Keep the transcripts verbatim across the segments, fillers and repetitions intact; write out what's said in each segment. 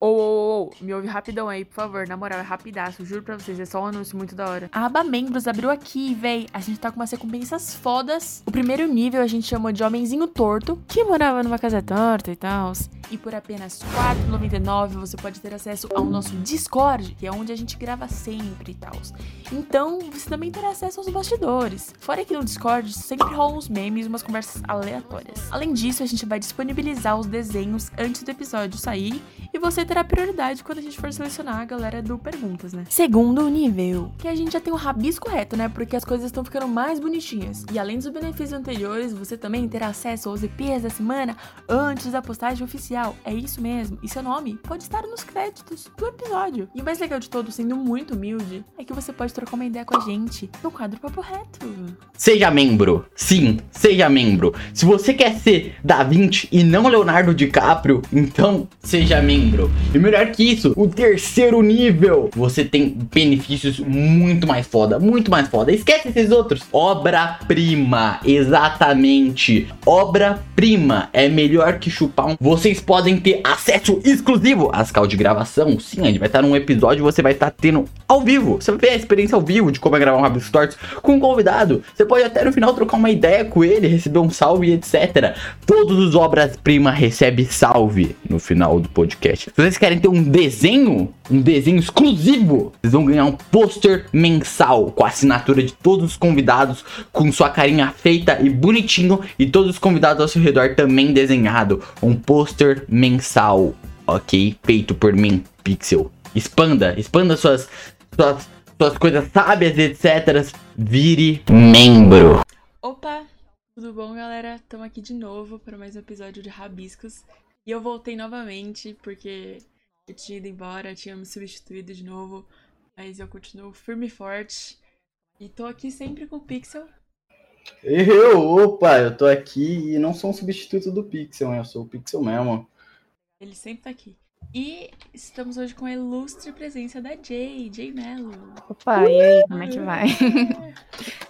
Ou, oh, ou, oh, oh. Me ouve rapidão aí, por favor. Na moral, é rapidaço. Juro pra vocês, é só um anúncio muito da hora. A aba membros abriu aqui, véi. A gente tá com umas recompensas fodas. O primeiro nível a gente chamou de Homenzinho Torto, que morava numa casa torta e tal. E por apenas quatro reais e noventa e nove centavos você pode ter acesso ao nosso Discord, que é onde a gente grava sempre e tal. Então, você também terá acesso aos bastidores. Fora que no Discord sempre rolam uns memes e umas conversas aleatórias. Além disso, a gente vai disponibilizar os desenhos antes do episódio sair e você terá prioridade quando a gente for selecionar a galera do Perguntas, né? Segundo nível, que a gente já tem o rabisco reto, né? Porque as coisas estão ficando mais bonitinhas. E além dos benefícios anteriores, você também terá acesso aos E Ps da semana antes da postagem oficial. É isso mesmo. E seu nome pode estar nos créditos do episódio. E o mais legal de todo, sendo muito humilde, é que você pode trocar uma ideia com a gente no quadro Papo Reto. Seja membro. Sim, seja membro. Se você quer ser Da Vinci e não Leonardo DiCaprio, então seja membro. E melhor que isso, o terceiro nível, você tem benefícios muito mais foda, muito mais foda. Esquece esses outros. Obra-prima, exatamente. Obra-prima é melhor que chupar um... Vocês podem ter acesso exclusivo às calls de gravação. Sim, a gente vai estar num episódio, você vai estar tendo ao vivo. Você vai ver a experiência ao vivo de como é gravar um Rabisco Tortos com um convidado. Você pode até no final trocar uma ideia com ele, receber um salve, etcétera. Todos os obras-prima recebem salve no final do podcast. Vocês querem ter um desenho, um desenho exclusivo, vocês vão ganhar um pôster mensal com a assinatura de todos os convidados, com sua carinha feita e bonitinho, e todos os convidados ao seu redor também desenhado, um pôster mensal, ok? Feito por mim, Pixel. Expanda, expanda suas, suas, suas coisas sábias, etcétera. Vire membro. Opa, tudo bom, galera? Estamos aqui de novo para mais um episódio de Rabiscos. E eu voltei novamente, porque eu tinha ido embora, tinha me substituído de novo, mas eu continuo firme e forte. E tô aqui sempre com o Pixel. Eu, opa, eu tô aqui e não sou um substituto do Pixel, eu sou o Pixel mesmo. Ele sempre tá aqui. E estamos hoje com a ilustre presença da Jay, Jay Mello. Opa, uh! e aí, como é que vai?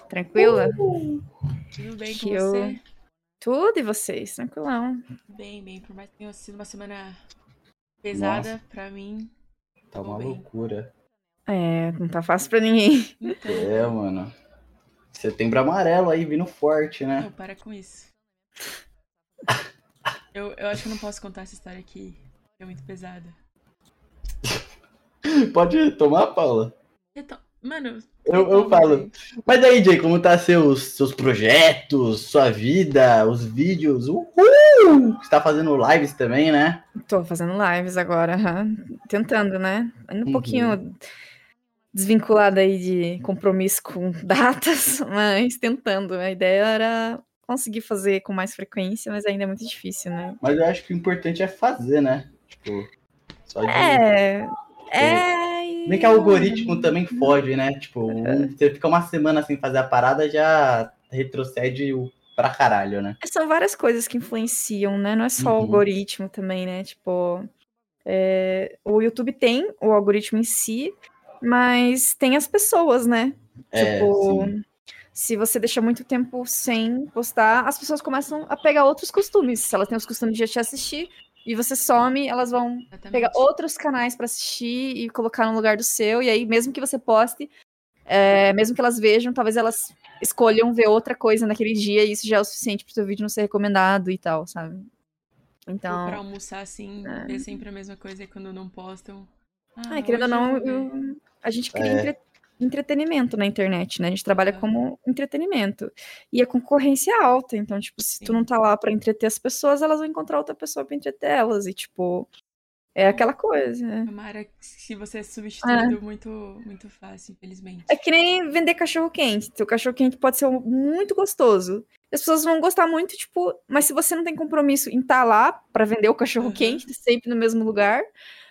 Tranquila? Uh! Tudo bem com eu... você? Tudo, e vocês? Tranquilão. Bem, bem. Por mais que tenha sido uma semana pesada, nossa, pra mim. Tá uma bem. loucura. É, não tá fácil pra ninguém. Então. É, mano. Setembro amarelo aí, vindo forte, né? Não, para com isso. eu, eu acho que eu não posso contar essa história aqui. É muito pesada. Pode retomar, Paula? Retom... Mano... Eu, eu falo. Mas aí, Jay, como tá seus, seus projetos, sua vida, os vídeos? Uhul! Você tá fazendo lives também, né? Tô fazendo lives agora, huh? Tentando, né? Um uhum. pouquinho desvinculada aí de compromisso com datas, mas tentando. A ideia era conseguir fazer com mais frequência, mas ainda é muito difícil, né? Mas eu acho que o importante é fazer, né? Tipo, só de... É... É... Nem que o algoritmo também foge, né? Tipo, você fica uma semana sem fazer a parada, já retrocede pra caralho, né? São várias coisas que influenciam, né? Não é só o uhum. algoritmo também, né? Tipo, é... o YouTube tem o algoritmo em si, mas tem as pessoas, né? É, tipo, sim. Se você deixa muito tempo sem postar, as pessoas começam a pegar outros costumes. Se elas têm os costumes de te assistir, e você some, elas vão Exatamente. pegar outros canais pra assistir e colocar no lugar do seu. E aí, mesmo que você poste, é, mesmo que elas vejam, talvez elas escolham ver outra coisa naquele dia. E isso já é o suficiente pro seu vídeo não ser recomendado e tal, sabe? Então... Pra almoçar, assim, é, é sempre a mesma coisa. E quando não postam... Ah, Ai, querendo ou não, eu... a gente cria é. entre... entretenimento na internet, né? A gente trabalha é. como entretenimento. E a concorrência é alta, então, tipo, se tu não tá lá pra entreter as pessoas, elas vão encontrar outra pessoa pra entreter elas, e, tipo, é aquela coisa, né? É uma área que se você é substituído é. muito, muito fácil, infelizmente. É que nem vender cachorro quente. Teu cachorro quente pode ser muito gostoso. As pessoas vão gostar muito, tipo, mas se você não tem compromisso em estar lá pra vender o cachorro quente, uhum. sempre no mesmo lugar,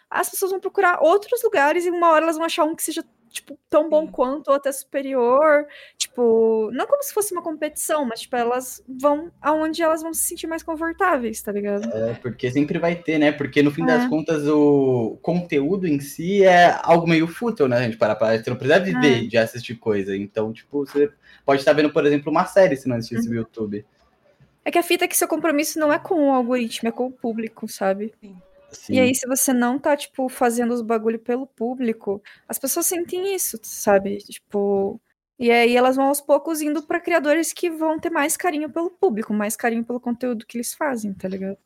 as pessoas vão procurar outros lugares e uma hora elas vão achar um que seja tipo, tão bom quanto, ou até superior, tipo, não como se fosse uma competição, mas, tipo, elas vão aonde elas vão se sentir mais confortáveis, tá ligado? É, porque sempre vai ter, né, porque no fim é. das contas o conteúdo em si é algo meio fútil, né, a gente para pra, você não precisa viver é. de assistir coisa, então, tipo, você pode estar vendo, por exemplo, uma série se não assistisse uhum. no YouTube. É que a fita é que seu compromisso não é com o algoritmo, é com o público, sabe? Sim. Sim. E aí, se você não tá, tipo, fazendo os bagulho pelo público, as pessoas sentem isso, sabe? Tipo... E aí elas vão aos poucos indo pra criadores que vão ter mais carinho pelo público, mais carinho pelo conteúdo que eles fazem, tá ligado?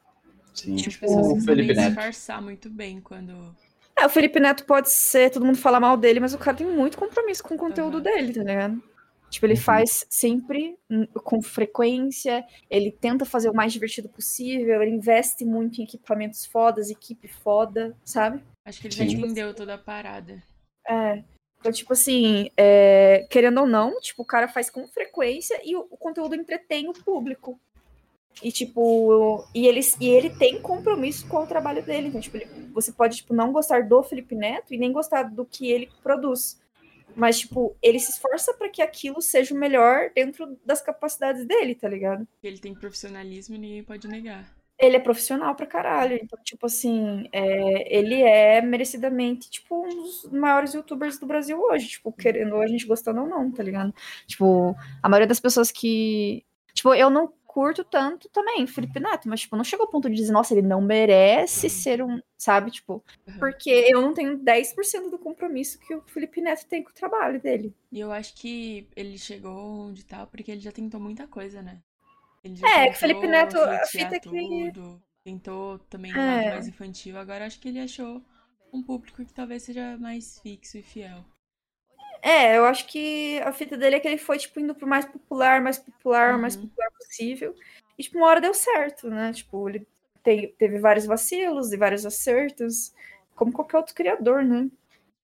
Sim, tipo, tipo o Felipe Neto. Disfarçar muito bem quando... É, o Felipe Neto pode ser, todo mundo fala mal dele, mas o cara tem muito compromisso com o conteúdo uhum. dele, tá ligado? Tipo, ele uhum. faz sempre, com frequência, ele tenta fazer o mais divertido possível, ele investe muito em equipamentos fodas, equipe foda, sabe? Acho que ele já entendeu toda a parada. É. Então, tipo assim, é, querendo ou não, tipo, o cara faz com frequência e o, o conteúdo entretém o público. E, tipo, e ele, e ele tem compromisso com o trabalho dele. Então, tipo, ele, você pode, tipo, não gostar do Felipe Neto e nem gostar do que ele produz. Mas, tipo, ele se esforça pra que aquilo seja o melhor dentro das capacidades dele, tá ligado? Ele tem profissionalismo e ninguém pode negar. Ele é profissional pra caralho, então, tipo assim, é, ele é merecidamente, tipo, um dos maiores youtubers do Brasil hoje, tipo, querendo a gente gostando ou não, tá ligado? Tipo, a maioria das pessoas que... Tipo, eu não curto tanto também, Felipe Neto, mas, tipo, não chega ao ponto de dizer, nossa, ele não merece ser um, sabe, tipo, uhum. porque eu não tenho dez por cento do compromisso que o Felipe Neto tem com o trabalho dele. E eu acho que ele chegou onde tá, porque ele já tentou muita coisa, né? É, que o Felipe Neto, a fita que ele... Tentou também um é. lado mais infantil, agora acho que ele achou um público que talvez seja mais fixo e fiel. É, eu acho que a fita dele é que ele foi, tipo, indo pro mais popular, mais popular, uhum. mais popular possível. E, tipo, uma hora deu certo, né? Tipo, ele te, teve vários vacilos e vários acertos, como qualquer outro criador, né?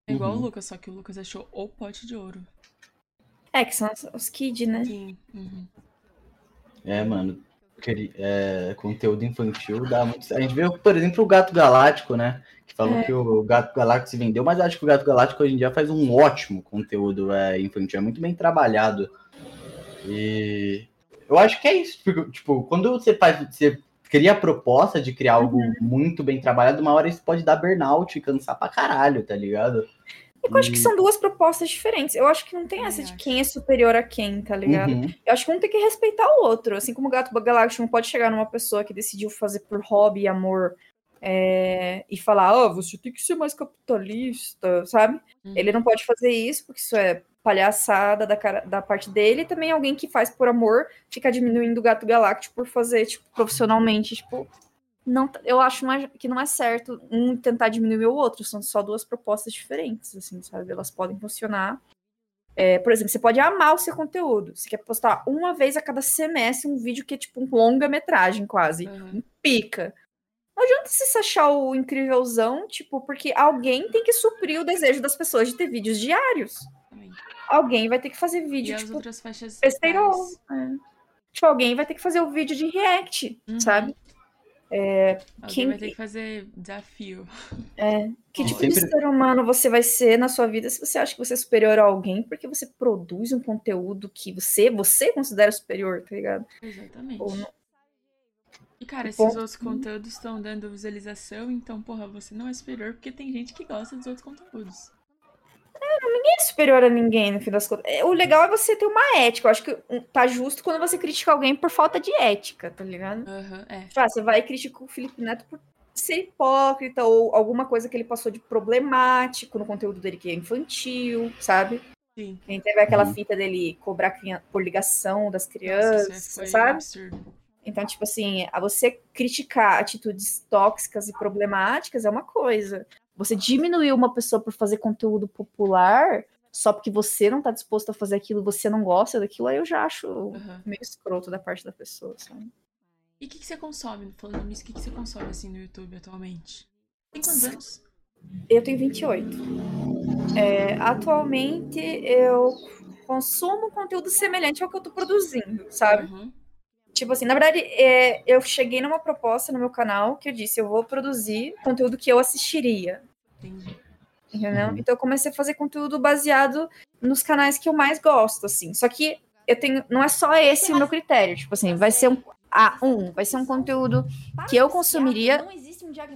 É igual uhum. o Lucas, só que o Lucas achou o pote de ouro. É, que são os, os kids, né? Sim, uhum. É, mano, é, conteúdo infantil dá muito... A gente vê, por exemplo, o Gato Galáctico, né? Que falou é. que o Gato Galáctico se vendeu, mas acho que o Gato Galáctico hoje em dia faz um ótimo conteúdo é, infantil, é muito bem trabalhado. E eu acho que é isso. Porque, tipo, quando você faz, você cria a proposta de criar algo uhum. muito bem trabalhado, uma hora isso pode dar burnout e cansar pra caralho, tá ligado? Eu acho que são duas propostas diferentes. Eu acho que não tem essa de quem é superior a quem, tá ligado? Uhum. Eu acho que um tem que respeitar o outro. Assim como o Gato Galáctico não pode chegar numa pessoa que decidiu fazer por hobby e amor é, e falar, ó, oh, você tem que ser mais capitalista, sabe? Uhum. Ele não pode fazer isso, porque isso é palhaçada da, cara, da parte dele. E também alguém que faz por amor fica diminuindo o Gato Galáctico por fazer, tipo, profissionalmente, tipo... Não, eu acho que não é certo um tentar diminuir o outro, são só duas propostas diferentes, assim, sabe? Elas podem funcionar. É, por exemplo, você pode amar o seu conteúdo, você quer postar uma vez a cada semestre um vídeo que é tipo um longa-metragem quase, uhum. um pica. Não adianta você se achar o incrívelzão, tipo, porque alguém tem que suprir o desejo das pessoas de ter vídeos diários. Uhum. Alguém vai ter que fazer vídeo, e tipo, as outras faixas besteirol. É. Tipo, alguém vai ter que fazer o vídeo de react, uhum. sabe? É, quem vai ter que fazer desafio. É, que tipo sempre... de ser humano você vai ser na sua vida se você acha que você é superior a alguém porque você produz um conteúdo que você, você considera superior, tá ligado? Exatamente. Ou não... E cara, esses outros conteúdos estão dando visualização, então porra, você não é superior porque tem gente que gosta dos outros conteúdos. É, ninguém é superior a ninguém, no fim das contas. O legal é você ter uma ética. Eu acho que tá justo quando você critica alguém por falta de ética, tá ligado? Uhum, é. Ah, você vai criticar o Felipe Neto por ser hipócrita ou alguma coisa que ele passou de problemático no conteúdo dele que é infantil, sabe? Sim. Quem teve aquela uhum. fita dele cobrar criança, por ligação das crianças, nossa, sabe? Absurdo. Então, tipo assim, a você criticar atitudes tóxicas e problemáticas é uma coisa. Você diminuir uma pessoa por fazer conteúdo popular só porque você não tá disposto a fazer aquilo, você não gosta daquilo, aí eu já acho uhum. meio escroto da parte da pessoa, sabe? E o que, que você consome? Falando nisso, o que, que você consome, assim, no YouTube atualmente? Tem quantos anos? Eu tenho vinte e oito. É, atualmente, eu consumo conteúdo semelhante ao que eu tô produzindo, sabe? Uhum. Tipo assim, na verdade, é, eu cheguei numa proposta no meu canal que eu disse, eu vou produzir conteúdo que eu assistiria. Entendi. Entendeu? Então eu comecei a fazer conteúdo baseado nos canais que eu mais gosto, assim. Só que eu tenho, não é só esse o meu critério. Tipo assim, vai ser um, ah, um, vai ser um conteúdo que eu consumiria,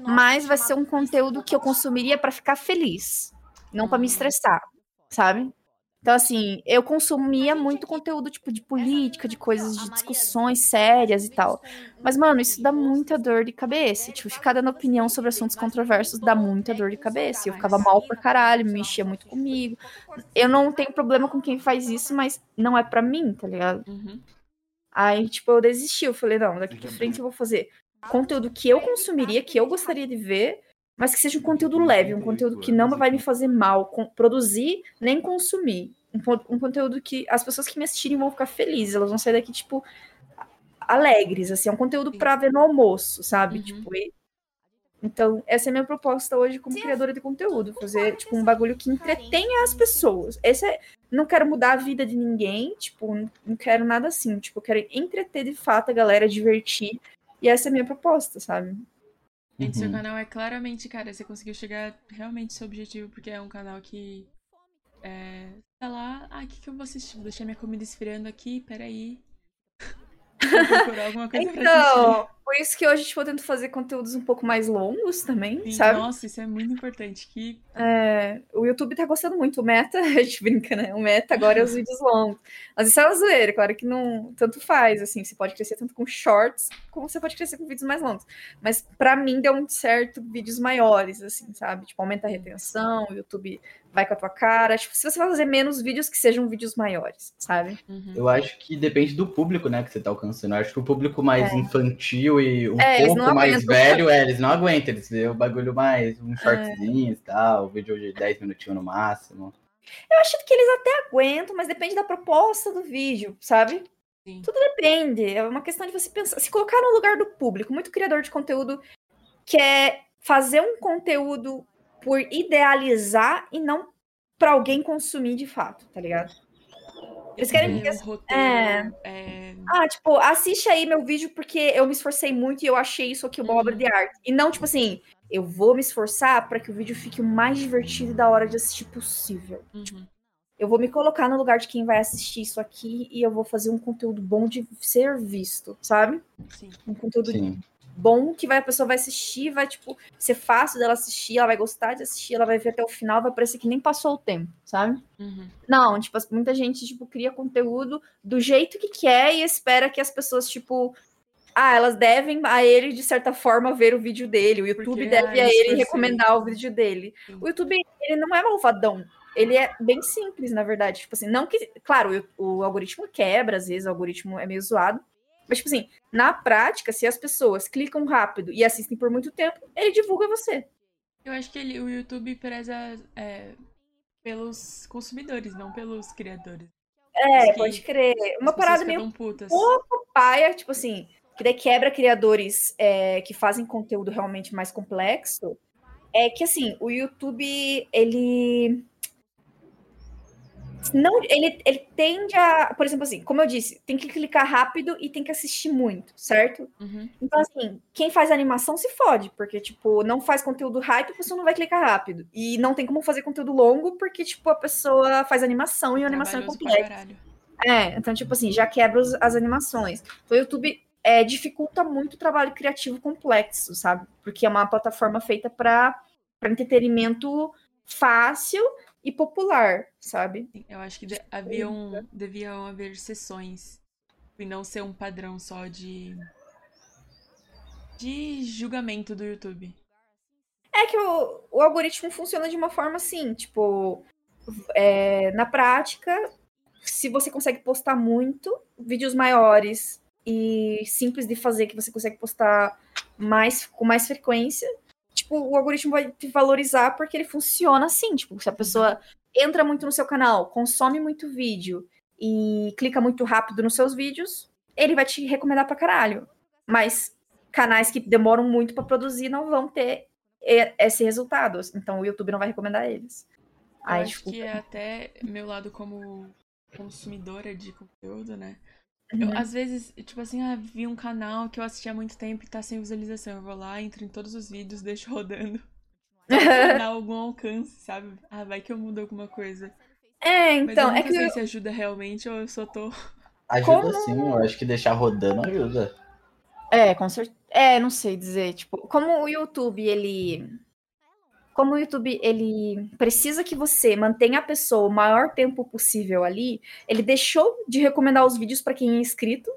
mas vai ser um conteúdo que eu consumiria pra ficar feliz, não pra me estressar, sabe? Então, assim, eu consumia muito conteúdo, tipo, de política, de coisas, de discussões sérias e tal. Mas, mano, isso dá muita dor de cabeça. Tipo, ficar dando opinião sobre assuntos controversos dá muita dor de cabeça. Eu ficava mal pra caralho, me mexia muito comigo. Eu não tenho problema com quem faz isso, mas não é pra mim, tá ligado? Uhum. Aí, tipo, eu desisti. Eu falei, não, daqui pra frente eu vou fazer conteúdo que eu consumiria, que eu gostaria de ver, mas que seja um conteúdo leve, um conteúdo que não vai me fazer mal com, produzir nem consumir. Um, um conteúdo que as pessoas que me assistirem vão ficar felizes, elas vão sair daqui, tipo, alegres, assim. É um conteúdo pra ver no almoço, sabe? Uhum. Tipo, e... Então, essa é a minha proposta hoje como criadora de conteúdo, fazer, tipo, um bagulho que entretenha as pessoas. Esse é... Não quero mudar a vida de ninguém, tipo, não quero nada assim. Tipo, eu quero entreter, de fato, a galera, divertir. E essa é a minha proposta, sabe? Gente, seu canal é claramente, cara, você conseguiu chegar realmente ao seu objetivo, porque é um canal que, é, tá lá, ah, o que, que eu vou assistir? Vou deixar minha comida esfriando aqui, peraí. Vou procurar alguma coisa então, pra assistir. Por isso que hoje, tipo, eu tento fazer conteúdos um pouco mais longos também, sim, sabe? Nossa, isso é muito importante. Que... É, o YouTube tá gostando muito, o meta, a gente brinca, né? O meta agora é os vídeos longos. Mas isso é uma zoeira, claro que não tanto faz, assim, você pode crescer tanto com shorts, como você pode crescer com vídeos mais longos. Mas pra mim deu muito certo vídeos maiores, assim, sabe? Tipo, aumenta a retenção, o YouTube vai com a tua cara. Tipo, se você vai fazer menos vídeos, que sejam vídeos maiores, sabe? Uhum. Eu acho que depende do público, né, que você tá alcançando. Eu acho que o público mais é. infantil e um é, pouco mais velho, é, eles não aguentam, eles vê o bagulho mais, um shortzinho é. e tal, o vídeo de dez minutinhos no máximo. Eu acho que eles até aguentam, mas depende da proposta do vídeo, sabe? Sim. Tudo depende, é uma questão de você pensar, se colocar no lugar do público. Muito criador de conteúdo quer fazer um conteúdo por idealizar e não pra alguém consumir de fato, tá ligado? Eles querem que... é. É... Ah, tipo, assiste aí meu vídeo porque eu me esforcei muito e eu achei isso aqui uma obra de arte. E não, tipo assim, eu vou me esforçar pra que o vídeo fique o mais divertido e da hora de assistir possível. Uhum. Eu vou me colocar no lugar de quem vai assistir isso aqui e eu vou fazer um conteúdo bom de ser visto, sabe? Sim. Um conteúdo Sim. bom que vai, a pessoa vai assistir, vai, tipo, ser fácil dela assistir, ela vai gostar de assistir, ela vai ver até o final, vai parecer que nem passou o tempo, sabe? Uhum. Não, tipo, muita gente, tipo, cria conteúdo do jeito que quer e espera que as pessoas, tipo, ah, elas devem a ele, de certa forma, ver o vídeo dele, o YouTube Porque, deve é, a ele recomendar sim. o vídeo dele. Sim. O YouTube, ele não é malvadão, ele é bem simples, na verdade, tipo assim, não que, claro, o, o algoritmo quebra, às vezes o algoritmo é meio zoado. Mas, tipo assim, na prática, se as pessoas clicam rápido e assistem por muito tempo, ele divulga você. Eu acho que ele, o YouTube preza é, pelos consumidores, não pelos criadores. É, que, pode crer. Uma parada meio um pouco paia, tipo assim, que daí quebra criadores é, que fazem conteúdo realmente mais complexo, é que, assim, o YouTube, ele... Não, ele, ele tende a... Por exemplo, assim, como eu disse, tem que clicar rápido e tem que assistir muito, certo? Uhum. Então, assim, quem faz animação se fode, porque, tipo, não faz conteúdo hype, a pessoa não vai clicar rápido. E não tem como fazer conteúdo longo, porque, tipo, a pessoa faz animação e a animação é complexa. É, então, tipo assim, já quebra as animações. Então, o YouTube é, dificulta muito o trabalho criativo complexo, sabe? Porque é uma plataforma feita para entretenimento fácil... e popular, sabe? Eu acho que de- haviam, deviam haver sessões e não ser um padrão só de de julgamento do YouTube. É que o, o algoritmo funciona de uma forma assim, tipo, é, na prática, se você consegue postar muito, vídeos maiores e simples de fazer, que você consegue postar mais, com mais frequência, o algoritmo vai te valorizar porque ele funciona assim, tipo, se a pessoa entra muito no seu canal, consome muito vídeo e clica muito rápido nos seus vídeos, ele vai te recomendar pra caralho, mas canais que demoram muito pra produzir não vão ter esse resultado, então o YouTube não vai recomendar eles. Ai, eu acho desculpa. que é até meu lado como consumidora de conteúdo, né? Eu, uhum. Às vezes, tipo assim, ah, vi um canal que eu assisti há muito tempo e tá sem visualização. Eu vou lá, entro em todos os vídeos, deixo rodando. Pra dar algum alcance, sabe? Ah, vai que eu mudo alguma coisa. É, então... Mas eu é que sei eu... se ajuda realmente ou eu só tô... Ajuda como... sim, eu acho que deixar rodando ajuda. É, com certeza. É, não sei dizer, tipo... Como o YouTube, ele... como o YouTube, ele precisa que você mantenha a pessoa o maior tempo possível ali, ele deixou de recomendar os vídeos para quem é inscrito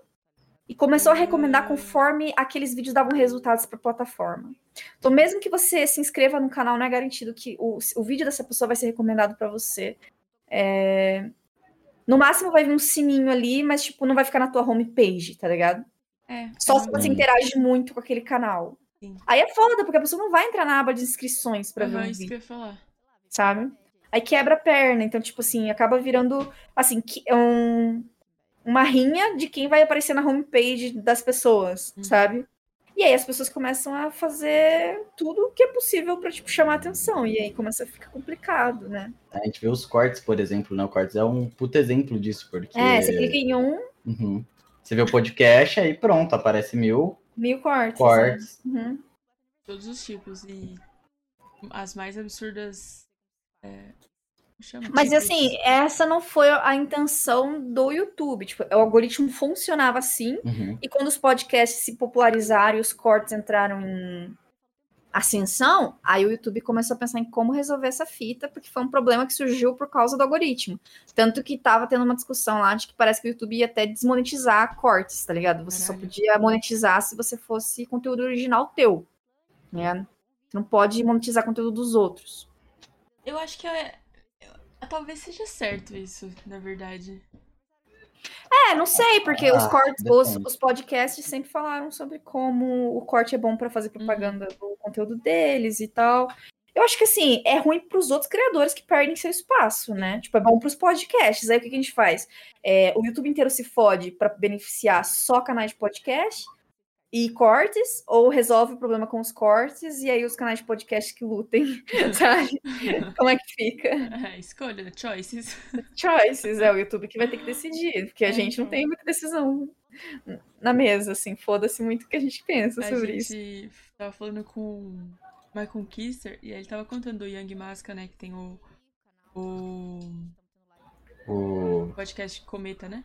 e começou a recomendar conforme aqueles vídeos davam resultados para a plataforma. Então, mesmo que você se inscreva no canal, não é garantido que o, o vídeo dessa pessoa vai ser recomendado para você. É... No máximo vai vir um sininho ali, mas tipo, não vai ficar na tua homepage, tá ligado? É. Só se você interage muito com aquele canal. Sim. Aí é foda, porque a pessoa não vai entrar na aba de inscrições pra ver. Uhum, isso que eu ia falar. Sabe? Aí quebra a perna, então, tipo assim, acaba virando, assim, um, uma rinha de quem vai aparecer na homepage das pessoas, hum. sabe? E aí as pessoas começam a fazer tudo o que é possível pra, tipo, chamar atenção. E aí começa a ficar complicado, né? A gente vê os cortes, por exemplo, né? O cortes é um puto exemplo disso, porque... É, você clica em um... Uhum. Você vê o podcast, aí pronto, aparece mil... Mil cortes. Cortes. Né? Uhum. Todos os tipos. E as mais absurdas... É... Mas, tipo assim, isso. Essa não foi a intenção do YouTube. Tipo, o algoritmo funcionava assim, uhum. e quando os podcasts se popularizaram e os cortes entraram em ascensão, aí o YouTube começou a pensar em como resolver essa fita, porque foi um problema que surgiu por causa do algoritmo. Tanto que tava tendo uma discussão lá de que parece que o YouTube ia até desmonetizar cortes, tá ligado? Você Caralho. Só podia monetizar se você fosse conteúdo original teu, né? Você não pode monetizar conteúdo dos outros. Eu acho que é... Talvez seja certo isso, na verdade. É, não sei, porque ah, os cortes, os, os podcasts sempre falaram sobre como o corte é bom pra fazer propaganda uhum. do conteúdo deles e tal. Eu acho que, assim, é ruim pros outros criadores que perdem seu espaço, né? Tipo, é bom pros podcasts. Aí o que, que a gente faz? É, o YouTube inteiro se fode pra beneficiar só canais de podcast e cortes, ou resolve o problema com os cortes, e aí os canais de podcast que lutem, sabe? Como é que fica? É, escolha, né? Choices. Choices, é o YouTube que vai ter que decidir, porque a é, gente não tem muita decisão na mesa, assim, foda-se muito o que a gente pensa a sobre gente isso. A gente tava falando com o Michael Kister, e aí ele tava contando o Young Masca, né, que tem o, o... O... podcast Cometa, né?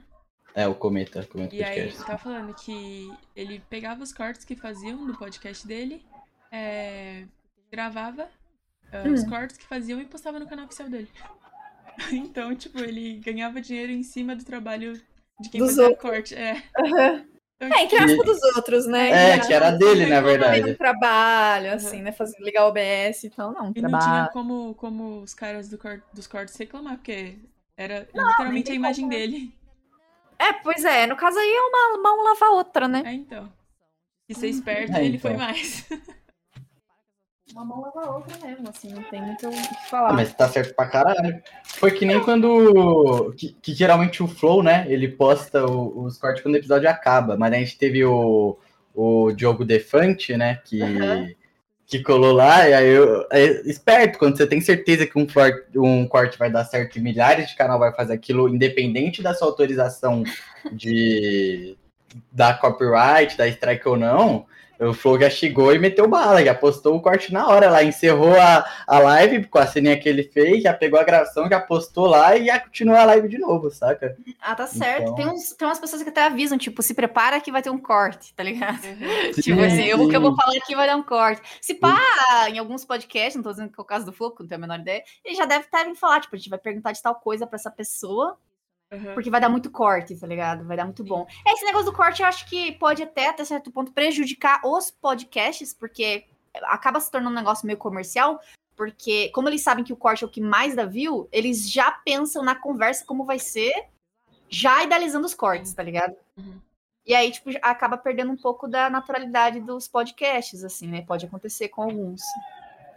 É, o Cometa, Cometa e Podcast. E aí, ele tá falando que ele pegava os cortes que faziam do podcast dele, é, gravava uh, hum. os cortes que faziam e postava no canal oficial dele. Então, tipo, ele ganhava dinheiro em cima do trabalho de quem dos fazia outros. Corte. É, uhum. então, é que era tipo dos outros, né? É, era, que era dele, na verdade. Era um trabalho, assim, uhum. né? Fazer, ligar o O B S, então não, um e trabalho. E não tinha como, como os caras do cor- dos cortes reclamar, porque era não, literalmente a imagem como... dele. É, pois é. No caso aí é uma mão lava a outra, né? É, então. E ser esperto, é, ele então. Foi mais. Uma mão lava a outra mesmo, assim. Não tem muito o que falar. Ah, mas tá certo pra caralho. Foi que nem quando... Que, que geralmente o Flow, né? Ele posta o, os cortes quando o episódio acaba. Mas né, a gente teve o, o Diogo Defante, né? Que, uhum. que colou lá. E aí eu... É esperto. Quando você tem certeza que um corte, um corte vai dar certo e milhares de canal vai fazer aquilo, independente da sua autorização... de da copyright, da strike ou não, o Flow já chegou e meteu bala, já postou o corte na hora lá, encerrou a, a live com a ceninha que ele fez, já pegou a gravação, já postou lá e já continuou a live de novo, saca? Ah, tá certo. Então... Tem, uns, tem umas pessoas que até avisam, tipo, se prepara que vai ter um corte, tá ligado? Sim, tipo assim, eu, o que eu vou falar aqui vai dar um corte. Se pá, em alguns podcasts, não tô dizendo que é o caso do Flow, porque não tenho a menor ideia, ele já deve estar me falar, tipo, a gente vai perguntar de tal coisa pra essa pessoa, Uhum. porque vai dar muito corte, tá ligado? Vai dar muito bom. Esse negócio do corte, eu acho que pode até, até certo ponto, prejudicar os podcasts, porque acaba se tornando um negócio meio comercial, porque como eles sabem que o corte é o que mais dá view, eles já pensam na conversa como vai ser, já idealizando os cortes, tá ligado? Uhum. E aí, tipo, acaba perdendo um pouco da naturalidade dos podcasts, assim, né? Pode acontecer com alguns.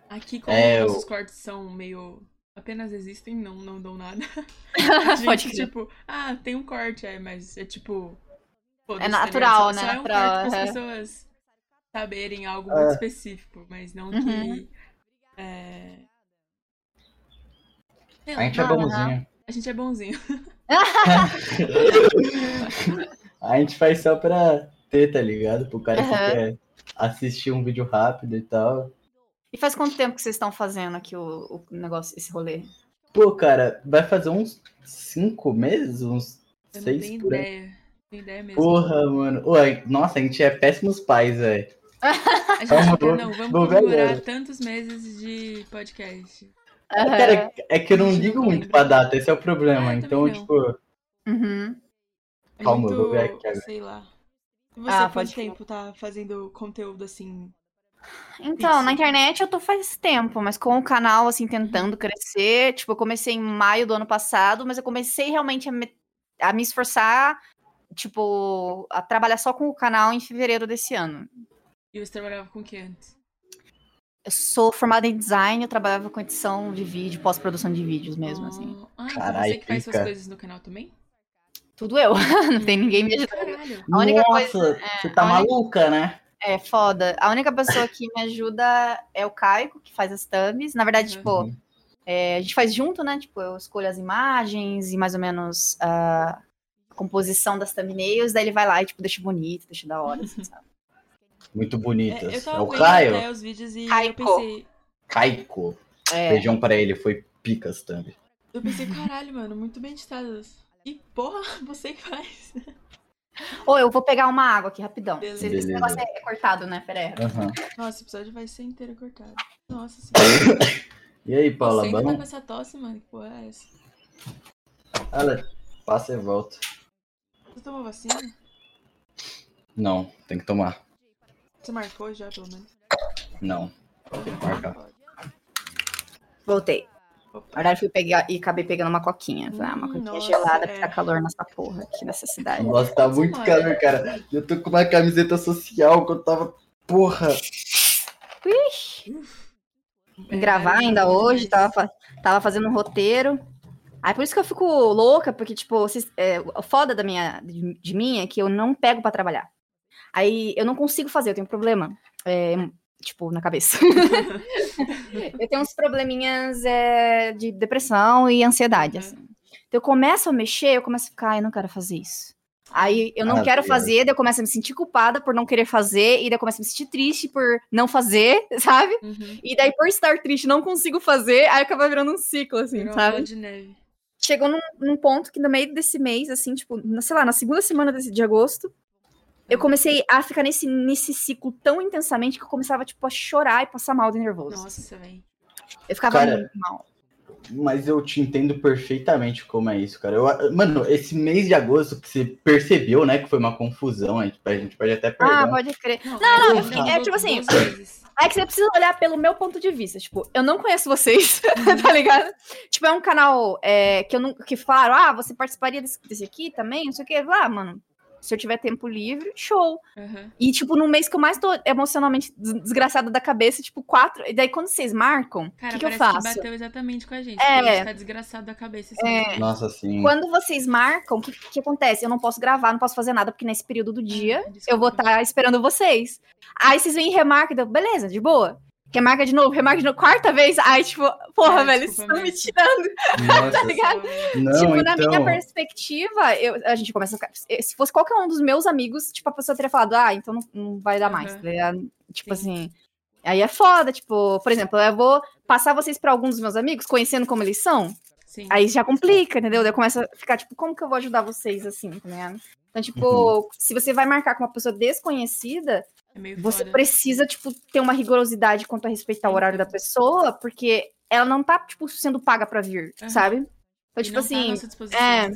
Aqui, como é, os eu... cortes são meio... Apenas existem, não, não dão nada. Gente, pode crer. Tipo, ah, tem um corte, é, mas é tipo... Pô, é natural, seria, né? Só é um natural, corte para as uhum. pessoas saberem algo muito uh. específico, mas não uhum. que... É... A gente ah, é bonzinho. Não. A gente é bonzinho. A gente faz só pra ter, tá ligado? Pro cara uhum. que quer assistir um vídeo rápido e tal... E faz quanto tempo que vocês estão fazendo aqui o, o negócio, esse rolê? Pô, cara, vai fazer uns cinco meses, uns eu seis não tenho por aí. Ideia. Não tenho ideia mesmo. Porra, mano. Ué, nossa, a gente é péssimos pais, velho. A gente quer, não, vamos comemorar tantos meses de podcast. Uhum. Cara, é que eu não ligo muito pra data, esse é o problema. É, então, tipo. Uhum. Calma, eu vou ver aqui agora. Sei lá. E você, ah, quanto tempo tá fazendo conteúdo assim? Então, Pixel? Na internet eu tô faz tempo, mas com o canal, assim, tentando crescer. Tipo, eu comecei em maio do ano passado, mas eu comecei realmente a me, a me esforçar, tipo, a trabalhar só com o canal em fevereiro desse ano. E você trabalhava com o que antes? Eu sou formada em design, eu trabalhava com edição de vídeo, pós-produção de vídeos mesmo, assim. Ah, então Carai, você que faz fica. suas coisas no canal também? Tudo eu, não tem ninguém me ajudando. A única Nossa, coisa, é, você tá maluca, única, né? É, foda. A única pessoa que me ajuda é o Caico, que faz as thumbs. Na verdade, uhum. tipo, é, a gente faz junto, né? Tipo, eu escolho as imagens e mais ou menos a composição das thumbnails, daí ele vai lá e, tipo, deixa bonito, deixa da hora, assim, sabe? Muito bonitas. É, eu tava é o Caio? Né, os vídeos e Caico. Eu pensei... Caico. É. Beijão pra ele, foi picas também. Eu pensei, caralho, mano, muito bem editadas. E porra, você que faz. Ô, eu vou pegar uma água aqui, rapidão. Beleza. Esse negócio é cortado, né, Ferreira? Uhum. Nossa, o episódio vai ser inteiro cortado. Nossa senhora. E aí, Paula? Você tá com essa tosse, mano? Que porra é essa? Olha, passa e volta. Você tomou vacina? Não, tem que tomar. Você marcou já, pelo menos? Não, tem que marcar. Voltei. Opa. Na verdade, fui pegar e acabei pegando uma coquinha. Hum, ah, uma coquinha nossa, gelada, é. porque tá calor nessa porra aqui nessa cidade. Nossa, tá muito nossa, calor, cara. Eu tô com uma camiseta social que eu tava... Porra! Ui. É, gravar ainda é, hoje, tava, tava fazendo um roteiro. Aí por isso que eu fico louca, porque, tipo, se, é, o foda da minha, de, de mim é que eu não pego pra trabalhar. Aí eu não consigo fazer, eu tenho um problema, é, tipo, na cabeça. Eu tenho uns probleminhas é, de depressão e ansiedade, assim. Então eu começo a mexer, eu começo a ficar, ah, eu não quero fazer isso. Aí eu não ah, quero Deus. fazer, daí eu começo a me sentir culpada por não querer fazer, e daí eu começo a me sentir triste por não fazer, sabe? Uhum. E daí por estar triste, não consigo fazer, aí acaba virando um ciclo, assim, não, sabe? De neve. Chegou num, num ponto que no meio desse mês, assim, tipo, sei lá, na segunda semana desse, de agosto, eu comecei a ficar nesse, nesse ciclo tão intensamente que eu começava, tipo, a chorar e passar mal de nervoso. Nossa, velho. Eu ficava cara, muito mal. Mas eu te entendo perfeitamente como é isso, cara. Eu, mano, esse mês de agosto que você percebeu, né, que foi uma confusão, a gente, a gente pode até perder. Ah, pode crer. Não, não, não, não é, é tipo assim... É que você precisa olhar pelo meu ponto de vista. Tipo, eu não conheço vocês, tá ligado? Tipo, é um canal é, que, eu não, que falaram, ah, você participaria desse, desse aqui também, não sei o quê. Ah, mano... Se eu tiver tempo livre, show. Uhum. E, tipo, no mês que eu mais tô emocionalmente desgraçada da cabeça, tipo, quatro... E daí, quando vocês marcam, o que, que eu faço? Cara, parece que bateu exatamente com a gente. É... A gente tá desgraçado da cabeça. É... Nossa, sim. Quando vocês marcam, o que, que acontece? Eu não posso gravar, não posso fazer nada, porque nesse período do dia, desculpa, eu vou estar tá esperando vocês. Aí vocês vêm e remarcam, e dão, beleza, de boa. Remarca de novo, remarca de novo, quarta vez. Ai, tipo, porra, é, velho, vocês estão me tirando. Nossa, tá ligado? Não, tipo, então... na minha perspectiva, eu, a gente começa a ficar... Se fosse qualquer um dos meus amigos, tipo, a pessoa teria falado, ah, então não, não vai dar mais, uhum. tá ligado? Tipo Sim. assim... Aí é foda, tipo... Por exemplo, eu vou passar vocês pra algum dos meus amigos, conhecendo como eles são. Sim. Aí já complica, entendeu? Daí começa a ficar, tipo, como que eu vou ajudar vocês, assim, tá ligado? Então, tipo, uhum. se você vai marcar com uma pessoa desconhecida... É você foda. Precisa, tipo, ter uma rigorosidade quanto a respeitar o horário da pessoa, porque ela não tá, tipo, sendo paga pra vir, uhum. sabe? Então, tipo assim... Tá é...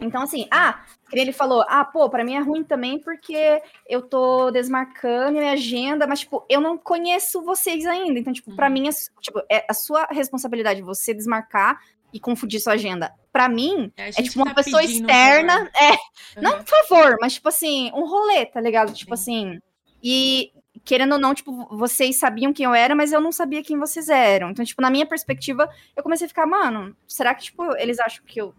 Então, assim, ah, que ele falou, ah, pô, pra mim é ruim também porque eu tô desmarcando minha agenda, mas, tipo, eu não conheço vocês ainda. Então, tipo, uhum. pra mim, é, tipo, é a sua responsabilidade você desmarcar e confundir sua agenda. Pra mim, é, é tipo, tá uma pessoa externa... Um é, uhum. Não, por favor, mas, tipo, assim, um rolê, tá ligado? Sim. Tipo, assim... E, querendo ou não, tipo, vocês sabiam quem eu era, mas eu não sabia quem vocês eram. Então, tipo, na minha perspectiva, eu comecei a ficar, mano, será que, tipo, eles acham que eu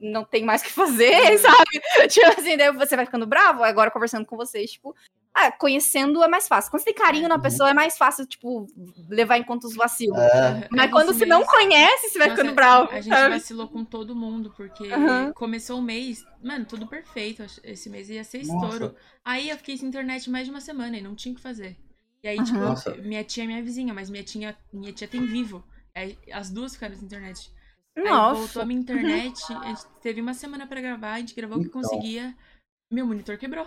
não tenho mais o que fazer, sabe? Tipo assim, daí você vai ficando bravo, agora conversando com vocês, tipo, ah, conhecendo é mais fácil. Quando você tem carinho na pessoa, é mais fácil, tipo, levar em conta os vacilos. É. Mas é quando você mês. não conhece, você vai Nossa, ficando bravo. A gente sabe? vacilou com todo mundo, porque uhum. começou o mês, mano, tudo perfeito, esse mês ia ser estouro. Nossa. Aí eu fiquei sem internet mais de uma semana e não tinha o que fazer. E aí, uhum. tipo, Nossa. minha tia é minha vizinha, mas minha tia, minha tia tem Vivo. As duas ficaram sem internet. Nossa. Aí voltou a minha internet, a gente teve uma semana pra gravar, a gente gravou o que então. conseguia, meu monitor quebrou.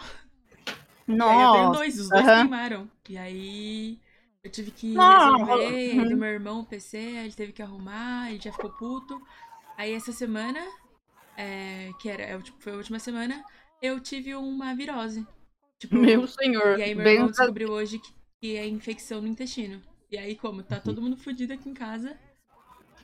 Nossa. E aí eu dois, os dois uhum. queimaram. E aí eu tive que Não. resolver, uhum. aí do meu irmão o P C, ele teve que arrumar, ele já ficou puto. Aí essa semana, é, que era, é, tipo, foi a última semana, eu tive uma virose. Tipo, meu senhor. E aí meu irmão descobriu hoje que, que é infecção no intestino. E aí como tá todo mundo fudido aqui em casa,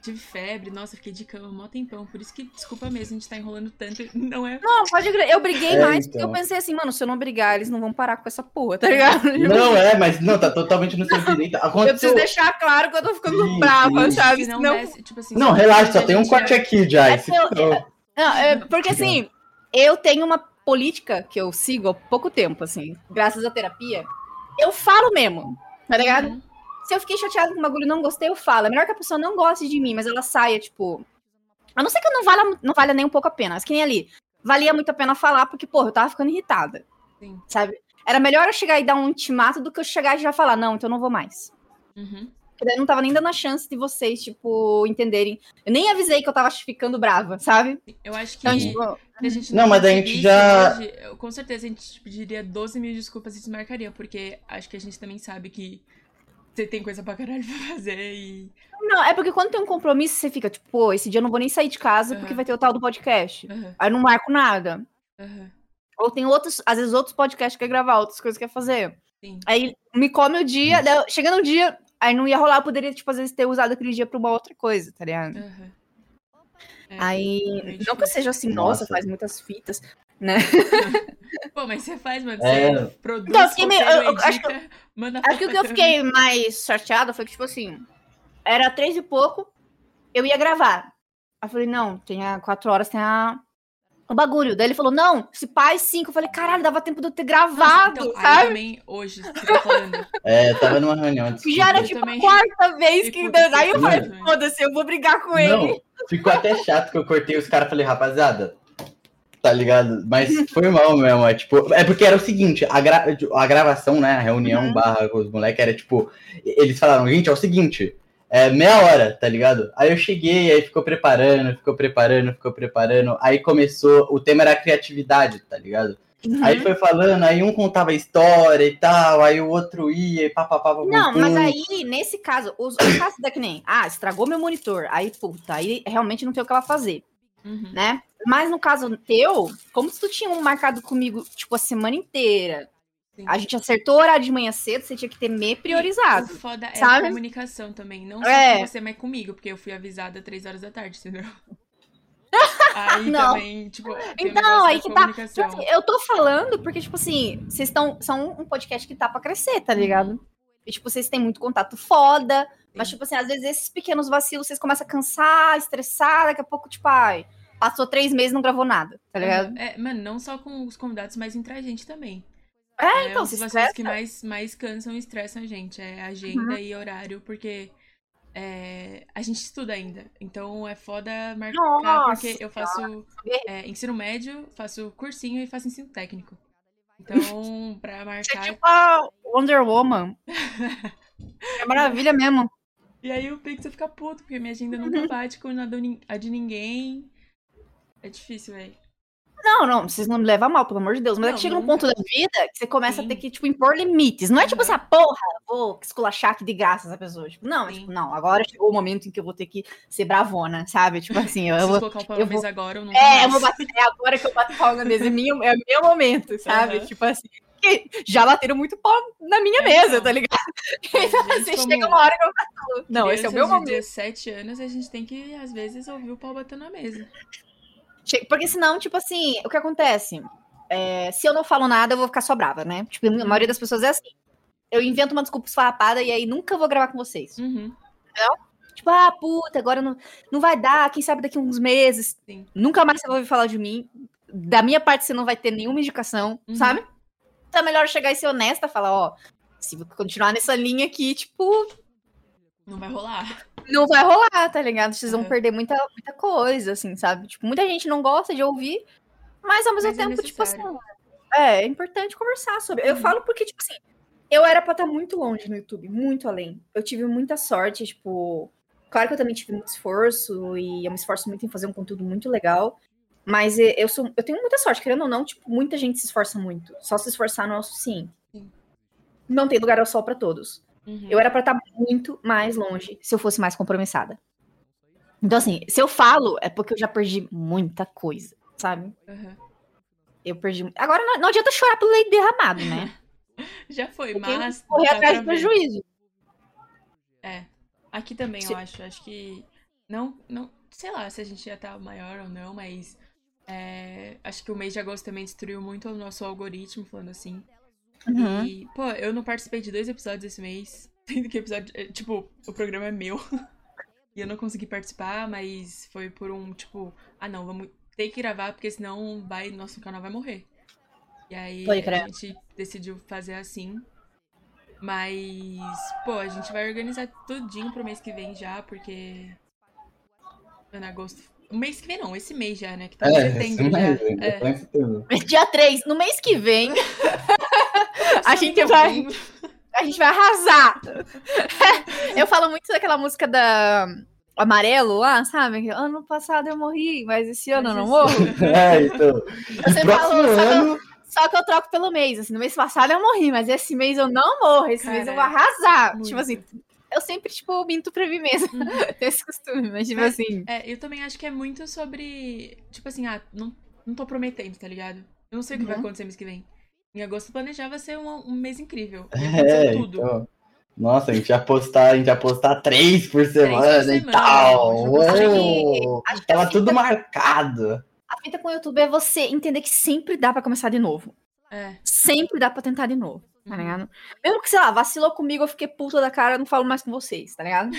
tive febre, nossa, fiquei de cama mó tempão, por isso que, desculpa mesmo, a gente tá enrolando tanto, não é... Não, pode crer, eu briguei é, mais, então. Porque eu pensei assim, mano, se eu não brigar, eles não vão parar com essa porra, tá ligado? Não, é, mas não, tá totalmente no seu direito. Aconteceu... Eu preciso deixar claro que eu tô ficando sim, brava, sim. sabe? Não, não... Desce, tipo assim, não relaxa, só tem um corte é... aqui, Jay. É eu... então... não, é porque assim, eu tenho uma política que eu sigo há pouco tempo, assim, graças à terapia, eu falo mesmo, tá ligado? Uhum. Se eu fiquei chateada com o bagulho e não gostei, eu falo. É melhor que a pessoa não goste de mim, mas ela saia, tipo... A não ser que eu não valha, não valha nem um pouco a pena. Mas que nem ali. Valia muito a pena falar, porque, porra, eu tava ficando irritada. Sim. Sabe? Era melhor eu chegar e dar um intimato do que eu chegar e já falar, não, então eu não vou mais. Uhum. Porque daí eu não tava nem dando a chance de vocês, tipo, entenderem. Eu nem avisei que eu tava ficando brava, sabe? Eu acho que... Então, tipo... a gente não, não mas a gente já... Hoje, com certeza a gente tipo, diria doze mil desculpas e desmarcaria, porque acho que a gente também sabe que você tem coisa pra caralho pra fazer e... Não, é porque quando tem um compromisso, você fica tipo, pô, esse dia eu não vou nem sair de casa uhum. porque vai ter o tal do podcast. Uhum. Aí eu não marco nada. Uhum. Ou tem outros, às vezes outros podcasts que quer gravar, outras coisas que quer fazer. Sim. Aí me come o dia, daí, chegando um dia, aí não ia rolar, eu poderia, tipo, às vezes ter usado aquele dia pra uma outra coisa, tá ligado? Uhum. É, aí, realmente... não que eu seja assim, nossa, nossa, faz muitas fitas, né? Pô, mas você faz, mano, é. Você produz, então, você meio, eu, edita, acho que, eu, manda acho que o que eu fiquei mais chateada foi que, tipo assim, era três e pouco, eu ia gravar. Aí eu falei, não, tem a quatro horas, tem a... o bagulho. Daí ele falou, não, se pá é cinco. Eu falei, caralho, dava tempo de eu ter gravado, nossa, então, sabe? Aí também, hoje, você tá falando. É, eu tava numa reunião. Desculpa. Já era, tipo, também... a quarta vez que... Aí eu falei, foda-se, eu vou brigar com não, ele. Ficou até chato que eu cortei os caras e falei, rapaziada... Tá ligado? Mas foi mal mesmo, é tipo... É porque era o seguinte, a, gra... a gravação, né, a reunião uhum. barra com os moleques era tipo... Eles falaram, gente, é o seguinte, é meia hora, tá ligado? Aí eu cheguei, aí ficou preparando, ficou preparando, ficou preparando, aí começou, o tema era a criatividade, tá ligado? Uhum. Aí foi falando, aí um contava a história e tal, aí o outro ia e papapá. Não, pum. Mas aí, nesse caso, os, os casos da que nem, ah, estragou meu monitor, aí puta, aí realmente não tem o que ela fazer. Uhum. Né? Mas no caso teu, como se tu tinha um marcado comigo, tipo, a semana inteira, sim. a gente acertou o horário de manhã cedo, você tinha que ter me priorizado. O foda sabe? É a comunicação também, não só é. Com você, mas comigo, porque eu fui avisada às três horas da tarde, entendeu? Aí não. também, tipo... Então, aí que tá... Tipo, eu tô falando porque, tipo assim, vocês estão... São um podcast que tá pra crescer, tá ligado? E, tipo, vocês têm muito contato foda, sim. mas, tipo assim, às vezes esses pequenos vacilos, vocês começam a cansar, estressar, daqui a pouco, tipo, ai... Passou três meses e não gravou nada, tá ligado? É, é, mano, não só com os convidados, mas entre a gente também. É, é então, se vocês que mais, mais cansam e estressam a gente. É agenda uhum. e horário, porque é, a gente estuda ainda. Então é foda marcar, nossa, porque eu faço é, ensino médio, faço cursinho e faço ensino técnico. Então, pra marcar... Você é tipo a Wonder Woman. É maravilha mesmo. E aí o Pixel fica puto, porque minha agenda uhum. nunca bate com a de ninguém... É difícil, velho. Não, não, vocês não me levam a mal, pelo amor de Deus. Mas não, é que chega nunca. Um ponto da vida que você começa sim. a ter que, tipo, impor limites. Não é tipo uhum. essa porra, vou esculachar aqui de graça essa pessoa. Tipo, não, é, tipo, não, agora chegou o momento em que eu vou ter que ser bravona, sabe? Tipo assim, eu, eu vou... colocar o pau na mesa agora ou não? É, eu vou bater, é agora que eu bato o pau na mesa, é, minha, é meu momento, sabe? Uhum. Tipo assim, já bateram muito pau na minha é, mesa, não. tá ligado? Então, assim, como... chega uma hora que eu bato. Não, esse é o meu momento. dezessete anos, a gente tem que, às vezes, ouvir o pau batendo na mesa. Porque senão, tipo assim, o que acontece? É, se eu não falo nada, eu vou ficar só brava, né? Tipo, a maioria das pessoas é assim. Eu invento uma desculpa esfarrapada e aí nunca vou gravar com vocês. Uhum. Entendeu? Tipo, ah, puta, agora não, não vai dar, quem sabe daqui a uns meses. Sim. Nunca mais você vai ouvir falar de mim. Da minha parte, você não vai ter nenhuma indicação, uhum. sabe? Então é melhor chegar e ser honesta, falar, ó, se continuar nessa linha aqui, tipo... Não vai rolar. Não vai rolar, tá ligado? Vocês vão é. perder muita, muita coisa, assim, sabe? Tipo, muita gente não gosta de ouvir, mas ao mesmo mas tempo, é tipo assim, é, é importante conversar sobre. Uhum. Eu falo porque, tipo assim, eu era pra estar muito longe no YouTube, muito além. Eu tive muita sorte, tipo... Claro que eu também tive muito esforço, e eu me esforço muito em fazer um conteúdo muito legal. Mas eu, sou, eu tenho muita sorte, querendo ou não, tipo, muita gente se esforça muito. Só se esforçar não é o suficiente. Sim. Não tem lugar ao sol pra todos. Uhum. Eu era pra estar muito mais longe se eu fosse mais compromissada. Então, assim, se eu falo, é porque eu já perdi muita coisa, sabe? Uhum. Eu perdi... Agora, não, não adianta chorar pelo leite derramado, né? Já foi, porque mas... correr atrás do prejuízo. É. Aqui também, se... eu acho. Acho que... Não, não... Sei lá se a gente já tá maior ou não, mas... É, acho que o mês de agosto também destruiu muito o nosso algoritmo, falando assim. Uhum. E, pô, eu não participei de dois episódios esse mês. Sendo que episódio... Tipo, o programa é meu. E eu não consegui participar, mas foi por um, tipo... Ah, não, vamos ter que gravar, porque senão vai, nosso canal vai morrer. E aí foi, a gente decidiu fazer assim. Mas, pô, a gente vai organizar tudinho pro mês que vem já, porque... Em agosto... O mês que vem não, esse mês já, né? Que tá é, setembro, mês, já. É. setembro. dia três, no mês que vem, a gente vai, a gente vai arrasar. Eu falo muito daquela música da Amarelo lá, sabe? Ano passado eu morri, mas esse ano mas eu não morro. É, então. Você falou, ano... só, só que eu troco pelo mês, assim, no mês passado eu morri, mas esse mês eu não morro, esse Caraca, mês eu vou arrasar. Muito. Tipo assim... Eu sempre, tipo, minto pra mim mesma. Uhum. Tenho esse costume, mas, tipo mas, assim... É, eu também acho que é muito sobre... Tipo assim, ah, não, não tô prometendo, tá ligado? Eu não sei o que uhum. vai acontecer mês que vem. Em agosto eu planejava ser um, um mês incrível. É, tudo. Então... Nossa, a gente ia postar, a gente ia postar três por semana, três por semana e tal. Uou! Tava tudo marcado. A fita com o YouTube é você entender que sempre dá pra começar de novo. É. Sempre dá pra tentar de novo. Tá ligado? Mesmo que, sei lá, vacilou comigo, eu fiquei puta da cara, eu não falo mais com vocês, tá ligado?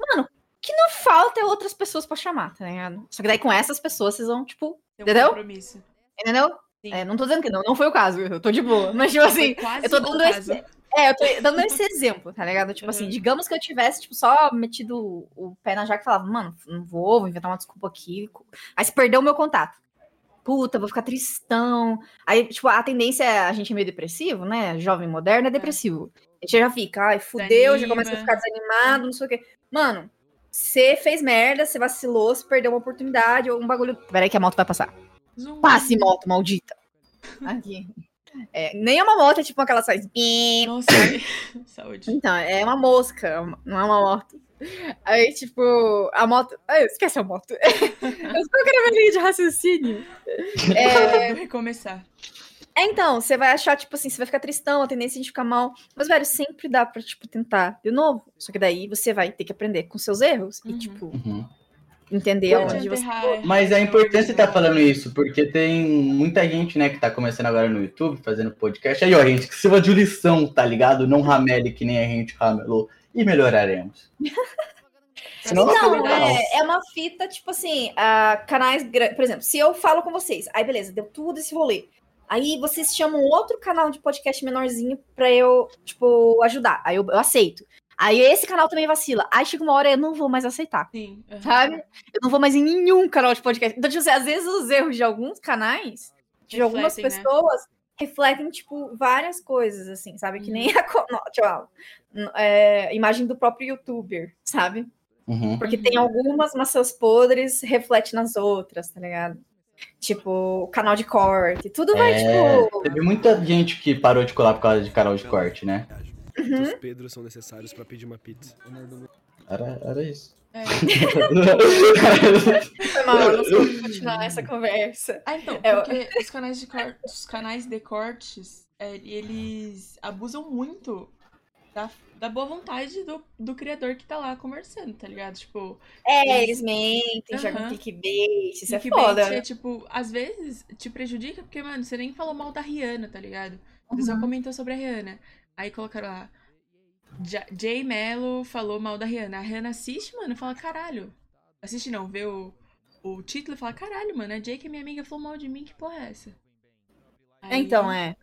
Mano, que não falta é outras pessoas pra chamar, tá ligado? Só que daí com essas pessoas vocês vão, tipo, tem um entendeu? Compromisso. Entendeu? É, não tô dizendo que não, não foi o caso, eu tô de boa, mas tipo assim, eu tô dando esse, é, eu tô dando esse exemplo, tá ligado? Tipo uhum. assim, digamos que eu tivesse, tipo, só metido o pé na jaca e falava, mano, não vou, vou inventar uma desculpa aqui, aí se perdeu o meu contato. Puta, vou ficar tristão. Aí, tipo, a tendência é... A gente é meio depressivo, né? Jovem moderno é depressivo. A gente já fica, ai, fudeu, desanima. Já começa a ficar desanimado, não sei o quê. Mano, você fez merda, você vacilou, você perdeu uma oportunidade ou um bagulho... Peraí que a moto vai passar. Zoom. Passe, moto, maldita. Aqui. É, nem é uma moto, é tipo aquela só... Nossa, saúde. Então, é uma mosca, não é uma moto. Aí, tipo, a moto... Ah, esquece a moto. Eu só quero ver linha de raciocínio. É... Vou recomeçar. É, então, você vai achar, tipo assim, você vai ficar tristão, a tendência de ficar mal. Mas, velho, sempre dá pra, tipo, tentar de novo. Só que daí você vai ter que aprender com seus erros. Uhum. E, tipo, uhum. entender aonde você... Mas é importante você estar falando isso, porque tem muita gente, né, que tá começando agora no YouTube, fazendo podcast. Aí, ó, gente, que sirva de lição, tá ligado? Não ramele que nem a gente ramelou. E melhoraremos. Senão, então, é, é uma fita, tipo assim, uh, canais grandes. Por exemplo, se eu falo com vocês, aí beleza, deu tudo esse rolê. Aí vocês chamam outro canal de podcast menorzinho pra eu, tipo, ajudar. Aí eu, eu aceito. Aí esse canal também vacila. Aí chega uma hora eu não vou mais aceitar. Sim, uhum. Sabe? Eu não vou mais em nenhum canal de podcast. Então, tipo assim, às vezes os erros de alguns canais, de refletem, algumas pessoas... Né? Refletem, tipo, várias coisas, assim, sabe? Uhum. Que nem a tipo, é, imagem do próprio youtuber, sabe? Uhum. Porque tem algumas maçãs podres, reflete nas outras, tá ligado? Tipo, o canal de corte, tudo é... vai, tipo... Teve muita gente que parou de colar por causa de canal de corte, né? Uhum. Os Pedros são necessários pra pedir uma pizza. Era, era isso. É. Foi mal, eu não sei continuar essa conversa. Ah, então, porque é, os canais de cortes, os canais de cortes, é, eles abusam muito da, da boa vontade do, do criador que tá lá conversando, tá ligado? Tipo, é, eles, eles mentem, uhum. jogam clickbait, isso é foda. É, tipo, às vezes te prejudica porque, mano, você nem falou mal da Rihanna, tá ligado? Você uhum. só comentou sobre a Rihanna. Aí colocaram lá. Jay Mello falou mal da Rihanna. A Rihanna assiste, mano, e fala, caralho. Assiste não, vê o, o título e fala, caralho, mano, a Jay que é minha amiga falou mal de mim, que porra é essa? Aí... Então, é.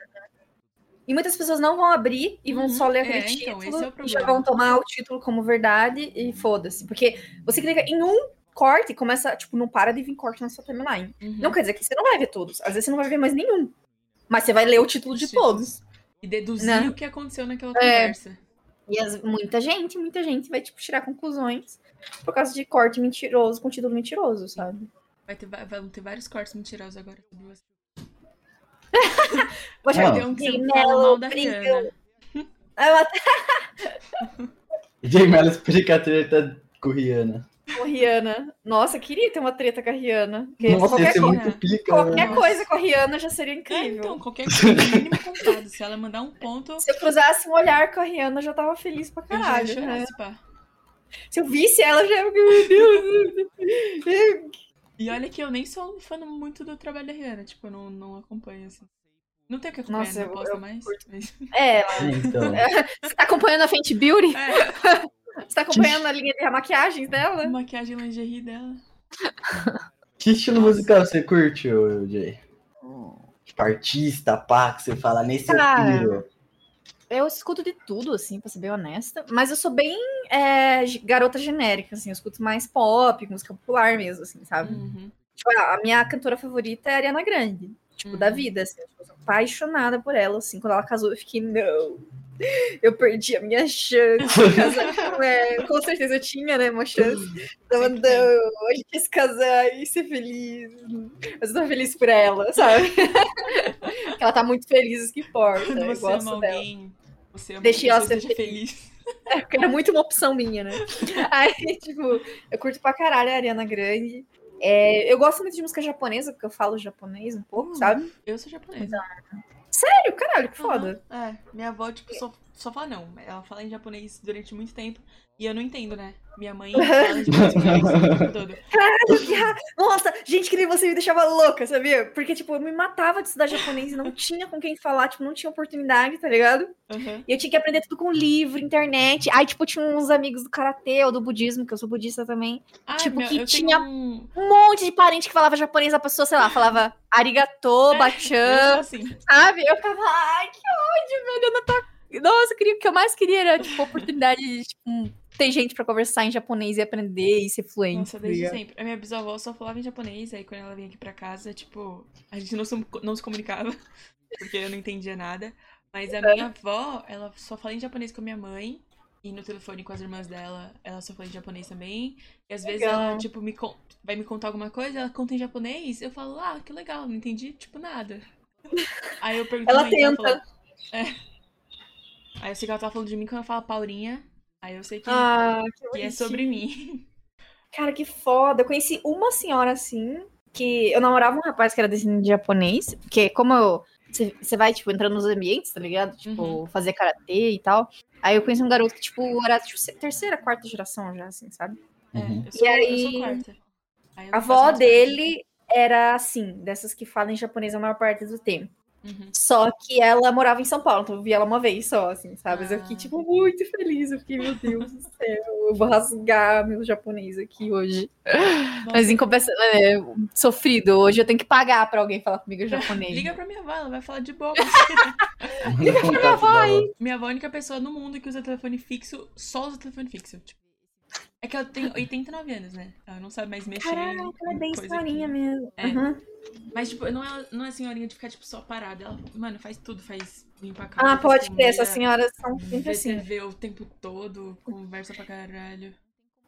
E muitas pessoas não vão abrir e vão uhum, só ler aquele é, título então, esse é o problema. E já vão tomar o título como verdade e foda-se. Porque você clica em um corte e começa, tipo, não para de vir corte na sua timeline. Uhum. Não quer dizer que você não vai ver todos. Às vezes você não vai ver mais nenhum. Mas você vai ler o título de todos. E deduzir né? o que aconteceu naquela é. conversa. E as, muita gente, muita gente vai, tipo, tirar conclusões por causa de corte mentiroso com título mentiroso, sabe? Vai ter, vai, vão ter vários cortes mentirosos agora. Você vai ter um que você fala mal da Rihanna. Jay Mello explica a treta com Rihanna. Com Rihanna. Nossa, eu queria ter uma treta com a Rihanna. Nossa, qualquer coisa, muito pica, qualquer né? coisa com a Rihanna já seria incrível. É, então, qualquer coisa, mínimo contado. Se ela mandar um ponto... Se eu cruzasse um olhar com a Rihanna, eu já tava feliz pra caralho. Eu já né? pá. Se eu visse ela, já... Meu Deus. E olha que eu nem sou fã muito do trabalho da Rihanna. Tipo, eu não, não acompanho, assim. Não tem o que acompanhar, Nossa, não eu, posso eu, mais. Eu... É, então. Você tá acompanhando a Fenty Beauty? É. Você tá acompanhando a linha de maquiagens dela? Maquiagem lingerie dela. Que estilo Nossa. musical você curte, Jay? Tipo, artista, pá, que você fala nesse estilo. Eu escuto de tudo, assim, pra ser bem honesta. Mas eu sou bem é, garota genérica, assim. Eu escuto mais pop, música popular mesmo, assim, sabe? Uhum. Tipo, a minha cantora favorita é a Ariana Grande. Tipo, uhum. da vida, assim. Eu sou apaixonada por ela, assim. Quando ela casou, eu fiquei, não... Eu perdi a minha chance de casar com ela. Com certeza eu tinha, né, uma chance. Então, não, a gente quis casar e ser feliz. Mas eu tô feliz por ela, sabe? Porque ela tá muito feliz, isso que importa. Quando eu você gosto ama dela. Alguém, você ama Deixei ela ser feliz. feliz. É, porque era muito uma opção minha, né? Aí, tipo, eu curto pra caralho a Ariana Grande. É, eu gosto muito de música japonesa, porque eu falo japonês um pouco, hum, sabe? Eu sou japonesa. Então, sério? Caralho, que foda. Uhum. É, minha avó, tipo, só, só fala não. Ela fala em japonês durante muito tempo e eu não entendo, né? Minha mãe fala de japonês o tempo todo. Caralho, que ra... Nossa, gente, que nem você me deixava louca, sabia? Porque, tipo, eu me matava de estudar japonês e não tinha com quem falar, tipo, não tinha oportunidade, tá ligado? Uhum. E eu tinha que aprender tudo com livro, internet. Aí, tipo, tinha uns amigos do karatê ou do budismo, que eu sou budista também. Ai, tipo, meu, que tinha um... um monte de parente que falava japonês, a pessoa, sei lá, falava... Arigatô, é, bachan, assim. Sabe? Eu ficava, ai, que ódio, velho, eu não tô... Nossa, eu queria, o que eu mais queria era, tipo, a oportunidade de, tipo, ter gente pra conversar em japonês e aprender e ser fluente. Nossa, desde sempre. A minha bisavó só falava em japonês, aí quando ela vinha aqui pra casa, tipo, a gente não se, não se comunicava, porque eu não entendia nada. Mas a minha avó, ela só fala em japonês com a minha mãe, e no telefone com as irmãs dela, ela só fala em japonês também. E às legal. vezes ela, tipo, me con- vai me contar alguma coisa, ela conta em japonês. Eu falo, ah, que legal, não entendi, tipo, nada. Aí eu pergunto... Ela mãe, tenta. Ela falou, é. Aí eu sei que ela tá falando de mim quando ela fala Paulinha. Aí eu sei que, ah, que, que é sobre mim. Cara, que foda. Eu conheci uma senhora, assim, que... Eu namorava um rapaz que era descendente de japonês. Porque como eu... Você vai, tipo, entrando nos ambientes, tá ligado? Tipo, uhum. fazer karatê e tal... Aí eu conheci um garoto que, tipo, era tipo, terceira, quarta geração já, assim, sabe? Uhum. É, eu sou, e aí, eu sou quarta. Aí eu a avó dele era, assim, dessas que falam em japonês a maior parte do tempo. Uhum. Só que ela morava em São Paulo, então eu vi ela uma vez só, assim, sabe? Ah. Mas eu fiquei, tipo, muito feliz. Eu fiquei, meu Deus do céu, eu vou rasgar meu japonês aqui hoje. Nossa. Mas em compensação, é, sofrido. Hoje eu tenho que pagar pra alguém falar comigo em japonês. Liga pra minha avó, ela vai falar de boa. Liga pra minha avó aí. Minha avó é a única pessoa no mundo que usa telefone fixo, só usa telefone fixo. Tipo. É que ela tem oitenta e nove anos, né? Ela não sabe mais mexer. Caraca, ela é bem senhorinha que... mesmo. É. Uhum. Mas, tipo, não é, não é senhorinha de ficar, tipo, só parada. Ela, mano, faz tudo, faz limpar a casa. Ah, pode ter, essas senhoras são sempre assim. Vê o tempo todo, conversa pra caralho.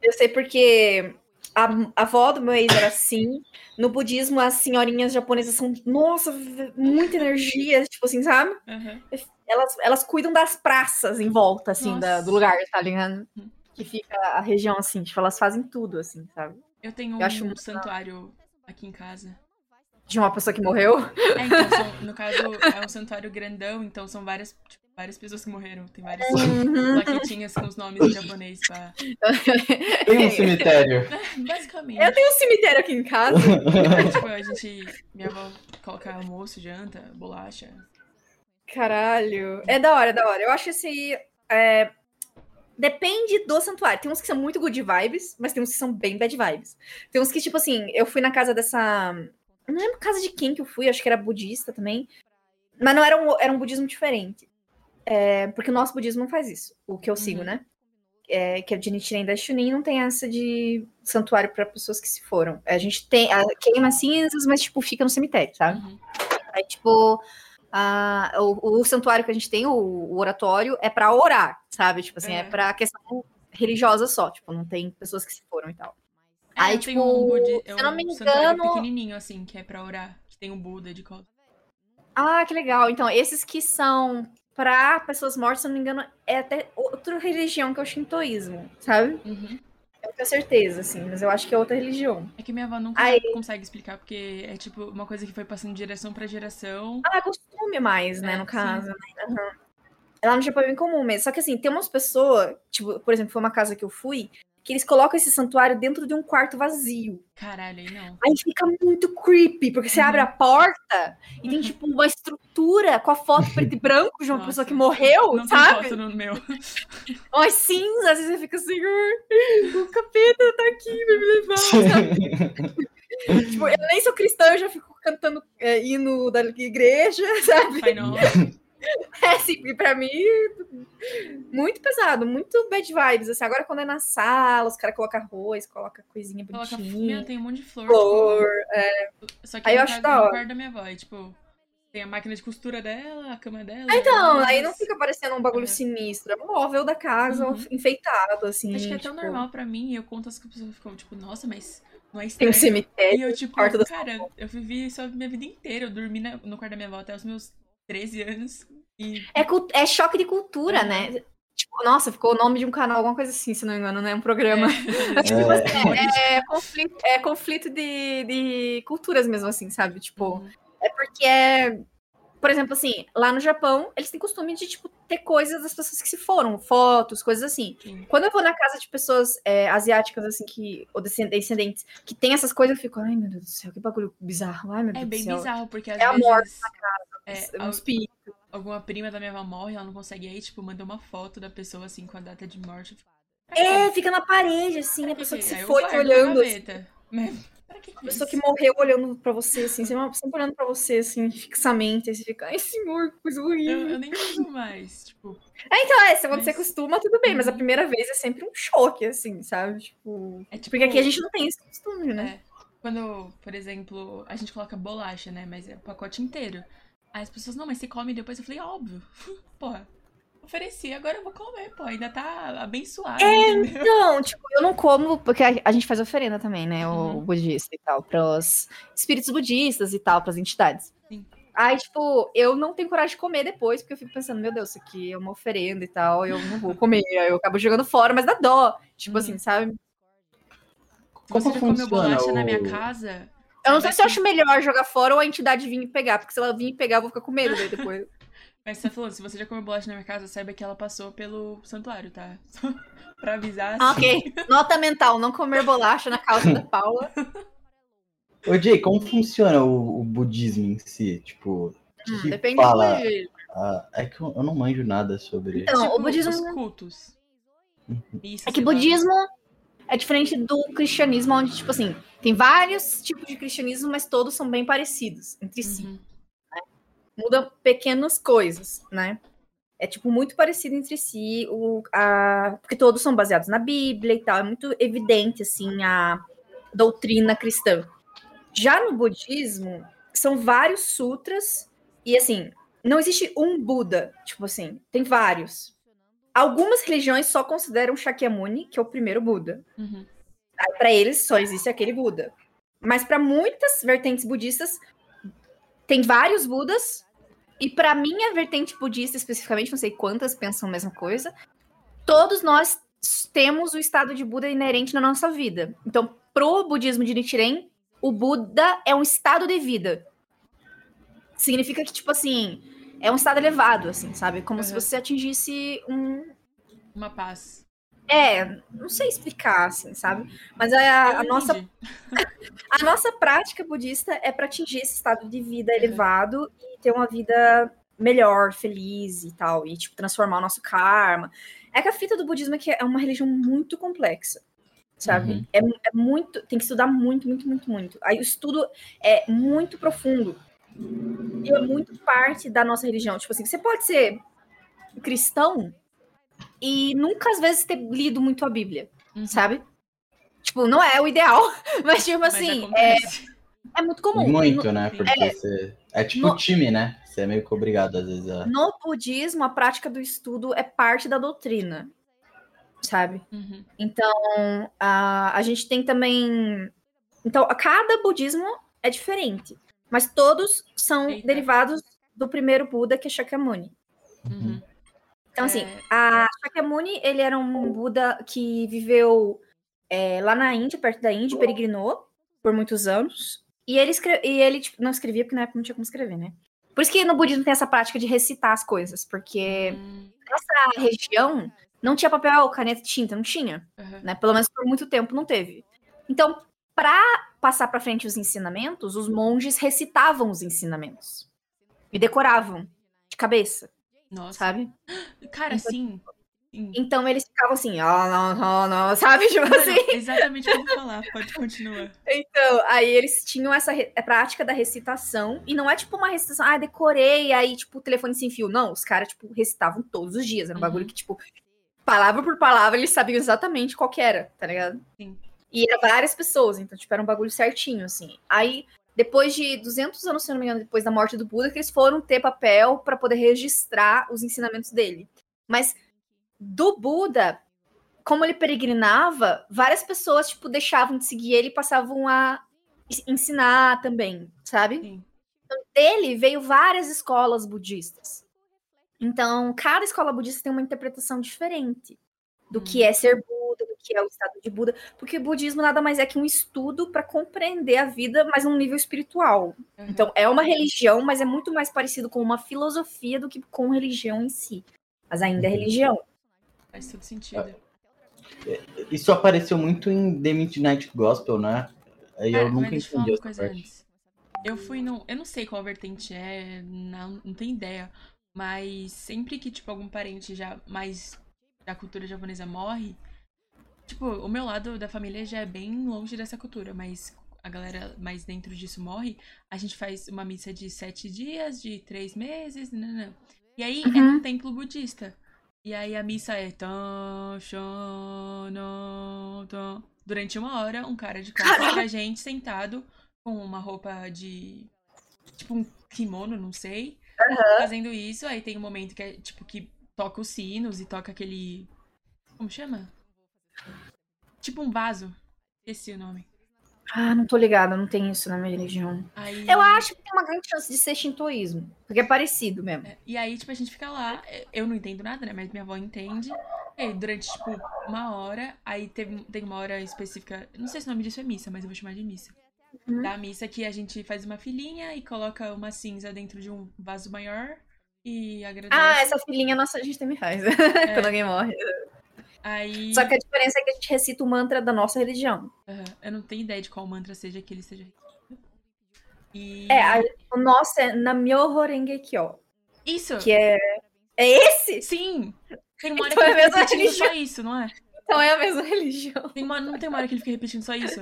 Eu sei porque... A, a avó do meu ex era assim. No budismo, as senhorinhas japonesas são, nossa, muita energia, tipo assim, sabe? Uhum. Elas, elas cuidam das praças em volta, assim, da, do lugar, tá ligado? Uhum. Que fica a região, assim, tipo, elas fazem tudo, assim, sabe? Eu tenho um, Eu acho um santuário aqui em casa. De uma pessoa que morreu? É, então, são, no caso, é um santuário grandão, então são várias... Tipo, várias pessoas que morreram, tem várias uhum. plaquetinhas com os nomes em japonês pra... Tem um cemitério. Basicamente. Eu tenho um cemitério aqui em casa. Tipo, a gente... Minha avó coloca almoço, janta, bolacha. Caralho. É da hora, é da hora. Eu acho esse... É... Depende do santuário. Tem uns que são muito good vibes, mas tem uns que são bem bad vibes. Tem uns que, tipo assim, eu fui na casa dessa... Não lembro casa de quem que eu fui, acho que era budista também. Mas não era um, era um budismo diferente. É, porque o nosso budismo não faz isso, o que eu sigo, uhum. né? É, que é de Nichiren Daishonin, não tem essa de santuário para pessoas que se foram. A gente tem, a, queima cinzas, mas, tipo, fica no cemitério, sabe? Uhum. Aí, tipo, a, o, o santuário que a gente tem, o, o oratório, é para orar, sabe? Tipo assim, é, é para questão religiosa só, tipo, não tem pessoas que se foram e tal. É, aí, tipo, tem um Budi... se eu não me engano... pequenininho, assim, que é pra orar. Que tem um Buda de costas. Ah, que legal. Então, esses que são pra pessoas mortas, se eu não me engano, é até outra religião, que é o shintoísmo, sabe? Uhum. Eu tenho certeza, assim, mas eu acho que é outra religião. É que minha avó nunca aí... consegue explicar, porque é, tipo, uma coisa que foi passando de geração pra geração. Ah, é costume mais, né, é, no caso. Né? Uhum. Lá no Japão é bem comum mesmo. Só que, assim, tem umas pessoas, tipo, por exemplo, foi uma casa que eu fui... que eles colocam esse santuário dentro de um quarto vazio. Caralho, aí não. Aí fica muito creepy, porque você uhum. abre a porta e tem, tipo, uma estrutura com a foto preto e branco de uma Nossa. pessoa que morreu, não sabe? Não tem foto no meu. Umas cinzas, às vezes você fica assim, o capeta tá aqui, vai me levar. Tipo, eu nem sou cristã, eu já fico cantando é, hino da igreja, sabe? Ai, não. É, assim, pra mim, muito pesado, muito bad vibes, assim, agora quando é na sala, os caras colocam arroz, colocam coisinha coloca bonitinha. Tem um monte de flor. Flor, tipo, é. Só que aí eu acho da hora. Guarda da minha avó, e, tipo, tem a máquina de costura dela, a cama dela. Ah, então, mas... aí não fica parecendo um bagulho é. sinistro, é um móvel da casa, uhum. enfeitado, assim. Acho que é tão tipo... normal pra mim, eu conto as que as pessoas ficam, tipo, nossa, mas... Mas tem um cemitério. E eu, tipo, cara, da... eu vivi só a minha vida inteira, eu dormi na... no quarto da minha avó até os meus treze anos. E... É, cult... é choque de cultura, uhum. né? Tipo, nossa, ficou o nome de um canal, alguma coisa assim, se não me engano, né? Um programa. É, tipo, assim, é, é, conflito, é conflito de, de culturas mesmo, assim, sabe? Tipo, uhum. é porque é... Por exemplo, assim, lá no Japão, eles têm costume de, tipo, ter coisas das pessoas que se foram, fotos, coisas assim. Sim. Quando eu vou na casa de pessoas é, asiáticas, assim, que, ou descendentes, que tem essas coisas, eu fico, ai, meu Deus do céu, que bagulho bizarro. Ai, meu Deus é bem do céu. bizarro, porque às é vezes... É a morte na casa, é um espírito. Alguma prima da minha avó morre, ela não consegue ir, tipo, manda uma foto da pessoa, assim, com a data de morte. É, fica na parede, assim, a pessoa que se foi olhando. A pessoa que morreu olhando pra você, assim, uma pessoa olhando pra você, assim, fixamente, aí você fica, ai, senhor, que coisa horrível. Eu, eu nem uso mais, tipo... É, então, é, se mas... você acostuma, tudo bem, mas a primeira vez é sempre um choque, assim, sabe? Tipo... É, tipo... Porque aqui a gente não tem esse costume, né? É. Quando, por exemplo, a gente coloca bolacha, né, mas é o pacote inteiro. Aí as pessoas, não, mas você come depois. Eu falei, óbvio. Porra. Ofereci, agora eu vou comer, pô, ainda tá abençoado. É, entendeu? Então, tipo, eu não como, porque a, a gente faz oferenda também, né, uhum. o budista e tal, pros espíritos budistas e tal, pras entidades. Sim. Aí, tipo, eu não tenho coragem de comer depois, porque eu fico pensando, meu Deus, isso aqui é uma oferenda e tal, eu não vou comer, aí eu acabo jogando fora, mas dá dó, tipo uhum. assim, sabe? Como você já comeu bolacha ou... na minha casa... Eu não sei se eu acho melhor jogar fora ou a entidade vir pegar, porque se ela vir pegar, eu vou ficar com medo daí depois. Mas você falou, se você já comeu bolacha na minha casa, saiba que ela passou pelo santuário, tá? Só pra avisar. Ah, assim. Ok. Nota mental, não comer bolacha na casa da Paula. Ô, Jay, como funciona o, o budismo em si? Tipo, hum, que depende fala... do budismo. Ah, é que eu, eu não manjo nada sobre... Então, tipo, o budismo... Os cultos. Isso, é que budismo... É diferente do cristianismo, onde, tipo assim, tem vários tipos de cristianismo, mas todos são bem parecidos entre si. Uhum. Né? Mudam pequenas coisas, né? É, tipo, muito parecido entre si, o, a, porque todos são baseados na Bíblia e tal. É muito evidente, assim, a doutrina cristã. Já no budismo, são vários sutras e, assim, não existe um Buda, tipo assim, tem vários. Algumas religiões só consideram Shakyamuni, que é o primeiro Buda. Uhum. Para eles, só existe aquele Buda. Mas para muitas vertentes budistas, tem vários Budas. E para minha vertente budista, especificamente, não sei quantas pensam a mesma coisa, todos nós temos o estado de Buda inerente na nossa vida. Então, pro budismo de Nichiren, o Buda é um estado de vida. Significa que, tipo assim... É um estado elevado, assim, sabe? Como uhum. se você atingisse um... Uma paz. É, não sei explicar, assim, sabe? Mas a, a nossa... a nossa prática budista é para atingir esse estado de vida uhum. elevado e ter uma vida melhor, feliz e tal. E, tipo, transformar o nosso karma. É que a fita do budismo é que é uma religião muito complexa, sabe? Uhum. É, é muito... Tem que estudar muito, muito, muito, muito. Aí o estudo é muito profundo. E é muito parte da nossa religião. Tipo assim, você pode ser cristão e nunca, às vezes, ter lido muito a Bíblia, uhum. sabe? Tipo, não é o ideal, mas, tipo assim, mas é, é muito comum. Muito, no, né? Porque é, você, é tipo no, time, né? Você é meio que obrigado, às vezes. A... No budismo, a prática do estudo é parte da doutrina. sabe? Uhum. Então, a, a gente tem também... Então, cada budismo é diferente, mas todos são Eita. derivados do primeiro Buda, que é Shakyamuni. Uhum. Então, assim, é... a Shakyamuni, ele era um Buda que viveu é, lá na Índia, perto da Índia, peregrinou por muitos anos, e ele, escre... e ele tipo, não escrevia, porque na época não tinha como escrever, né? Por isso que no budismo tem essa prática de recitar as coisas, porque hum. essa região não tinha papel, caneta, tinta, não tinha, uhum. né? Pelo menos por muito tempo não teve. Então, para passar para frente os ensinamentos, os monges recitavam os ensinamentos e decoravam de cabeça, Nossa. sabe? Cara, então, sim. sim. Então eles ficavam assim, ó, oh, não, não, não, sabe? Tipo Mano, assim. Exatamente como falar, pode continuar. Então, aí eles tinham essa re- prática da recitação, e não é tipo uma recitação, ah, decorei, aí tipo, o telefone sem fio. Não, os caras tipo, recitavam todos os dias, era um uhum. bagulho que tipo, palavra por palavra, eles sabiam exatamente qual que era, tá ligado? Sim. E eram várias pessoas, então, tipo, era um bagulho certinho, assim. Aí, depois de duzentos anos, se não me engano, depois da morte do Buda, que eles foram ter papel pra poder registrar os ensinamentos dele. Mas, do Buda, como ele peregrinava, várias pessoas, tipo, deixavam de seguir ele e passavam a ensinar também, sabe? Sim. Então, dele veio várias escolas budistas. Então, cada escola budista tem uma interpretação diferente do hum. que é ser Buda, que é o estado de Buda, porque o budismo nada mais é que um estudo para compreender a vida, mas num nível espiritual. Uhum. Então, é uma religião, mas é muito mais parecido com uma filosofia do que com religião em si. Mas ainda é religião. Faz todo sentido. Isso apareceu muito em The Midnight Gospel, né? Aí Cara, eu nunca entendi essa coisa parte. Antes. Eu fui no... Eu não sei qual vertente é, não, não tenho ideia, mas sempre que, tipo, algum parente já mais da cultura japonesa morre, tipo, o meu lado da família já é bem longe dessa cultura, mas a galera mais dentro disso morre. A gente faz uma missa de sete dias, de três meses, não, não. E aí uhum. é num templo budista. E aí a missa é... Durante uma hora, um cara de costas pra gente sentado com uma roupa de... Tipo um kimono, não sei. Uhum. Fazendo isso, aí tem um momento que é tipo que toca os sinos e toca aquele... Como chama? Tipo um vaso. Esqueci o nome. Ah, não tô ligada, não tem isso na minha religião. Aí... Eu acho que tem uma grande chance de ser shintoísmo, porque é parecido mesmo. É, e aí, tipo, a gente fica lá, eu não entendo nada, né? Mas minha avó entende. E aí, durante, tipo, uma hora, aí teve, tem uma hora específica, não sei se o nome disso é missa, mas eu vou chamar de missa. Uhum. Da missa que a gente faz uma filinha e coloca uma cinza dentro de um vaso maior e agradece. Ah, essa filinha nossa a gente também faz, é. Quando alguém morre. Aí... Só que a diferença é que a gente recita o mantra da nossa religião. Uhum. Eu não tenho ideia de qual mantra seja que ele seja recitado. E... É, a... o nosso é nam myoho renge kyo. Isso! Que é... É esse? Sim! Tem uma hora então que ele é fica repetindo religião. Só isso, não é? Então é a mesma religião. Tem uma... Não tem uma hora que ele fica repetindo só isso?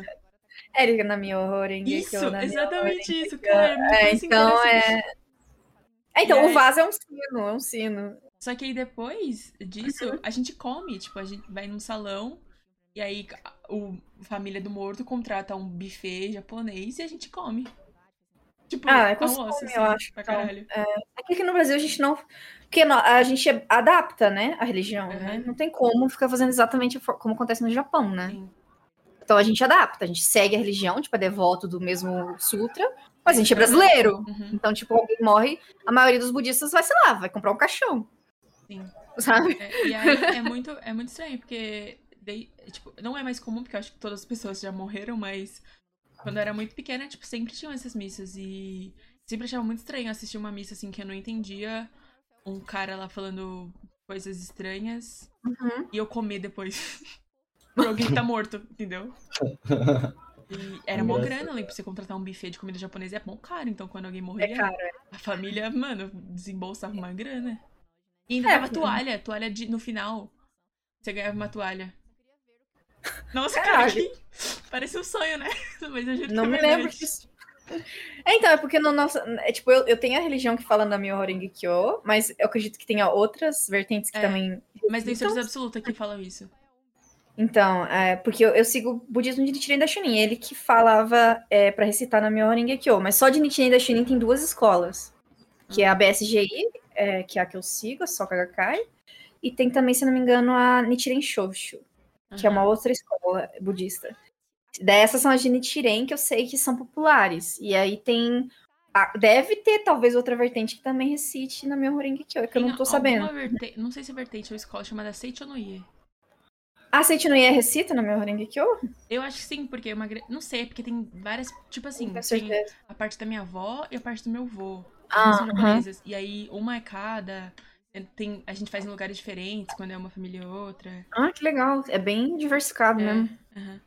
É, ele fica nam myoho renge kyo. Isso, exatamente isso, cara. É, então é... é... Então, e o é... vaso é um sino, é um sino. Só que aí depois disso, a gente come, tipo, a gente vai num salão e aí o, a família do morto contrata um buffet japonês e a gente come. Tipo, ah, é consumo, osso, assim, eu acho. Pra caralho. É, aqui no Brasil a gente não... Porque a gente adapta, né, a religião, uhum. né? Não tem como ficar fazendo exatamente como acontece no Japão, né? Sim. Então a gente adapta, a gente segue a religião, tipo, é devoto do mesmo sutra, mas a gente é brasileiro. Uhum. Então, tipo, alguém morre, a maioria dos budistas vai, sei lá, vai comprar um caixão. Sim. Sabe? É, e aí é muito, é muito estranho, porque de, tipo, não é mais comum, porque eu acho que todas as pessoas já morreram, mas quando eu era muito pequena, tipo, sempre tinham essas missas e sempre achava muito estranho assistir uma missa assim que eu não entendia, um cara lá falando coisas estranhas uhum. e eu comer depois. Por alguém que tá morto, entendeu? E era mó grana, além pra você contratar um buffet de comida japonesa, é bom caro, então quando alguém morria, é a família, mano, desembolsava uma grana. E ainda é, dava toalha, toalha de, no final. Você ganhava uma toalha. Nossa, cara, que... parece um sonho, né? Mas eu juro não que me lembro disso. É, então, é porque no nosso... É, tipo, eu, eu tenho a religião que fala na minha Horengue Kyo, mas eu acredito que tenha outras vertentes que é, também... Mas tem certeza então... absoluta que falam isso. Então, é, porque eu, eu sigo o budismo de Nichiren Daishonin, ele que falava é, pra recitar na minha Horengue Kyo, mas só de Nichiren Daishonin tem duas escolas, que é a B S G I, é, que é a que eu sigo, a Soka Gakkai, E tem também, se não me engano, a Nichiren Shoshu, uhum. que é uma outra escola budista. Dessas são as de Nichiren, que eu sei que são populares. E aí tem... Ah, deve ter, talvez, outra vertente que também recite na myoho renge kyo, é que tem eu não tô sabendo. Verte... Não sei se é vertente ou escola chamada Seicho no Ie. Ah, Seicho no Ie recita na myoho renge kyo? Eu acho que sim, porque é uma... Não sei, porque tem várias... Tipo assim, sim, tem a parte da minha avó e a parte do meu avô. Ah, são japoneses. Uh-huh. E aí, uma é cada... Tem... A gente faz em lugares diferentes, quando é uma família e outra. Ah, que legal. É bem diversificado é. mesmo. Uh-huh.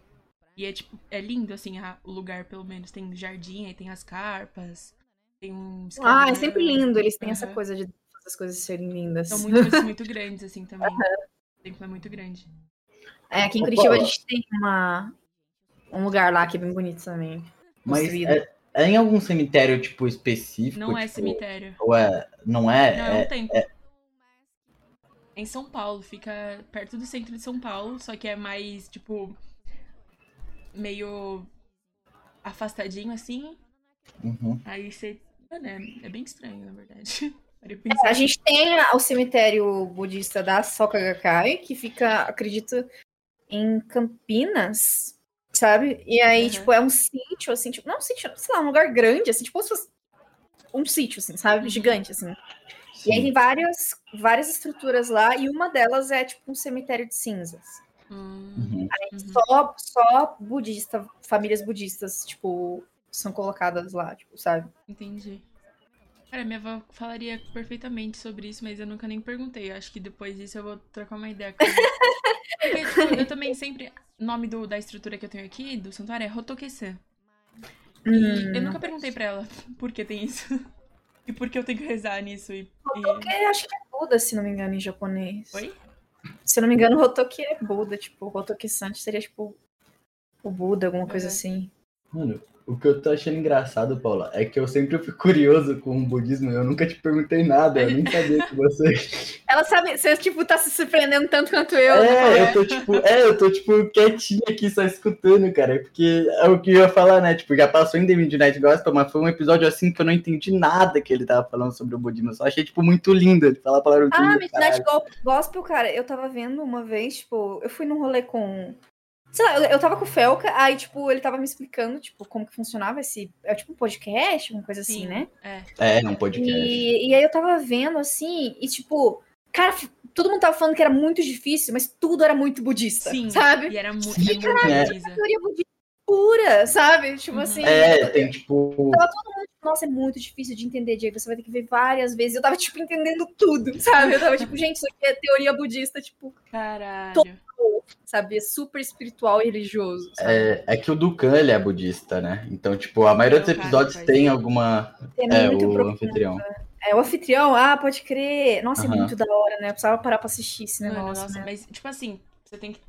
E é tipo, é lindo, assim, a, o lugar, pelo menos. Tem jardim, aí tem as carpas, tem um... Ah, é sempre lindo. Eles têm uhum. essa coisa de as coisas serem lindas. São muito, muito grandes, assim, também. Uhum. O templo é muito grande. É, aqui em Curitiba a gente tem uma, um lugar lá que é bem bonito também. Mas é, é em algum cemitério, tipo, específico? Não tipo, é cemitério. Ou é... Não é? Não, é, é um templo. É... Em São Paulo. Fica perto do centro de São Paulo, só que é mais, tipo... meio afastadinho, assim. Uhum. Aí você... Mano, é, é bem estranho, na verdade. É, a gente tem o cemitério budista da Soka Gakkai, que fica, acredito, em Campinas, sabe? E aí, uhum. tipo, é um sítio, assim, tipo... Não, um sítio, sei lá, um lugar grande, assim, tipo um sítio, assim, sabe? Uhum. Gigante, assim. Sim. E aí tem várias, várias estruturas lá, e uma delas é, tipo, um cemitério de cinzas. Uhum. Aí só, só budista, famílias budistas, tipo, são colocadas lá, tipo, sabe? Entendi. Cara, minha avó falaria perfeitamente sobre isso, mas eu nunca nem perguntei. Eu acho que depois disso eu vou trocar uma ideia com ela. Porque, tipo, eu também sempre... O nome do, da estrutura que eu tenho aqui, do santuário, é Hotokesan. E hum. eu nunca perguntei pra ela por que tem isso. E por que eu tenho que rezar nisso. E, e... Hotoke, acho que é Buda, se não me engano, em japonês. Oi? Se eu não me engano, o Hotoke é Buda, tipo, o Hotokesan seria, tipo, o Buda, alguma coisa uhum. assim. Mano, o que eu tô achando engraçado, Paula, é que eu sempre fui curioso com o budismo, eu nunca te perguntei nada, eu nem sabia que você... Ela sabe, você, tipo, tá se surpreendendo tanto quanto eu, é, né? Eu tô, tipo, é, eu tô, tipo, quietinha aqui, só escutando, cara, porque é o que eu ia falar, né, tipo, já passou em The Midnight Gospel, mas foi um episódio, assim, que eu não entendi nada que ele tava falando sobre o budismo, eu só achei, tipo, muito lindo ele falar a palavra Ah, lindo, Midnight Gospel, cara, eu tava vendo uma vez, tipo, eu fui num rolê com... Sei lá, eu, eu tava com o Felca, aí, tipo, ele tava me explicando, tipo, como que funcionava esse... É tipo um podcast, uma coisa assim, Sim, né? É, é um podcast. E, e aí eu tava vendo, assim, e, tipo... Cara, todo mundo tava falando que era muito difícil, mas tudo era muito budista, Sim, sabe? E era muito... E, caralho, é. Era teoria budista pura, sabe? Tipo, uhum. assim... É, tem, tipo... Tava todo mundo, nossa, é muito difícil de entender, Diego, você vai ter que ver várias vezes. Eu tava, tipo, entendendo tudo, sabe? Eu tava, tipo, gente, isso aqui é teoria budista, tipo... Caralho... Todo... sabe, é super espiritual e religioso. É, é que o Dukan, ele é budista, né? Então, tipo, a maioria dos episódios tem alguma... Tem é, muito o profundo. anfitrião. É, o anfitrião, ah, pode crer. Nossa, uh-huh. é muito da hora, né? Eu precisava parar pra assistir esse negócio. Mano, nossa, né? Mas, tipo assim, você tem que...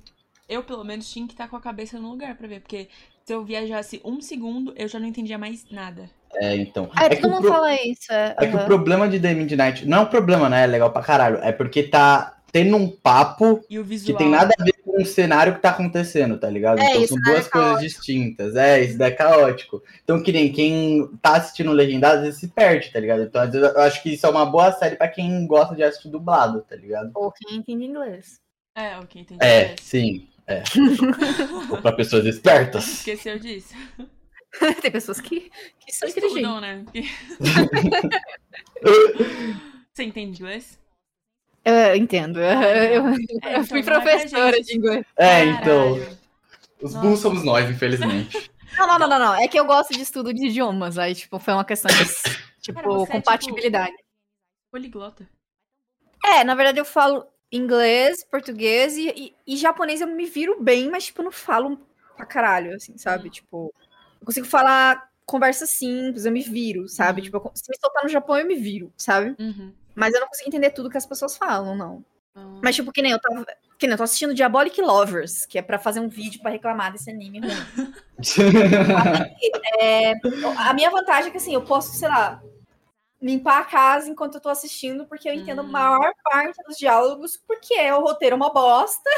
Eu, pelo menos, tinha que estar com a cabeça no lugar pra ver, porque se eu viajasse um segundo, eu já não entendia mais nada. É, então... Ah, é, todo mundo pro... fala isso, é. É uhum. que o problema de The Midnight... Não é um problema, né? É legal pra caralho. É porque tá... tendo um papo que tem nada a ver com o cenário que tá acontecendo, tá ligado? É, então são duas é coisas distintas. É, isso daí é caótico. Então, que nem quem tá assistindo legendado, às vezes se perde, tá ligado? Então, às vezes, eu acho que isso é uma boa série pra quem gosta de assistir dublado, tá ligado? Ou quem entende inglês. É, ou quem entende inglês. É, sim. É. Ou pra pessoas espertas. Esqueceu disso. Tem pessoas que, que são inteligentes. Estudam, né? Você entende inglês? Eu entendo, eu, eu, é, então, eu fui professora é de inglês. É, então, os burros somos nós, infelizmente. Não, não, não, não, não, é que eu gosto de estudo de idiomas, aí, tipo, foi uma questão de, tipo, cara, compatibilidade. É, tipo, poliglota. É, na verdade eu falo inglês, português e, e, e japonês eu me viro bem, mas, tipo, eu não falo pra caralho, assim, sabe? Tipo, eu consigo falar conversa simples, eu me viro, sabe? Uhum. Tipo, eu, se me soltar no Japão, eu me viro, sabe? Uhum. Mas eu não consigo entender tudo que as pessoas falam, não. Hum. Mas, tipo, que nem eu tava... Que nem eu tô assistindo Diabolic Lovers, que é pra fazer um vídeo pra reclamar desse anime. é, a minha vantagem é que, assim, eu posso, sei lá, limpar a casa enquanto eu tô assistindo, porque eu entendo a maior parte dos diálogos, porque é o roteiro é uma bosta.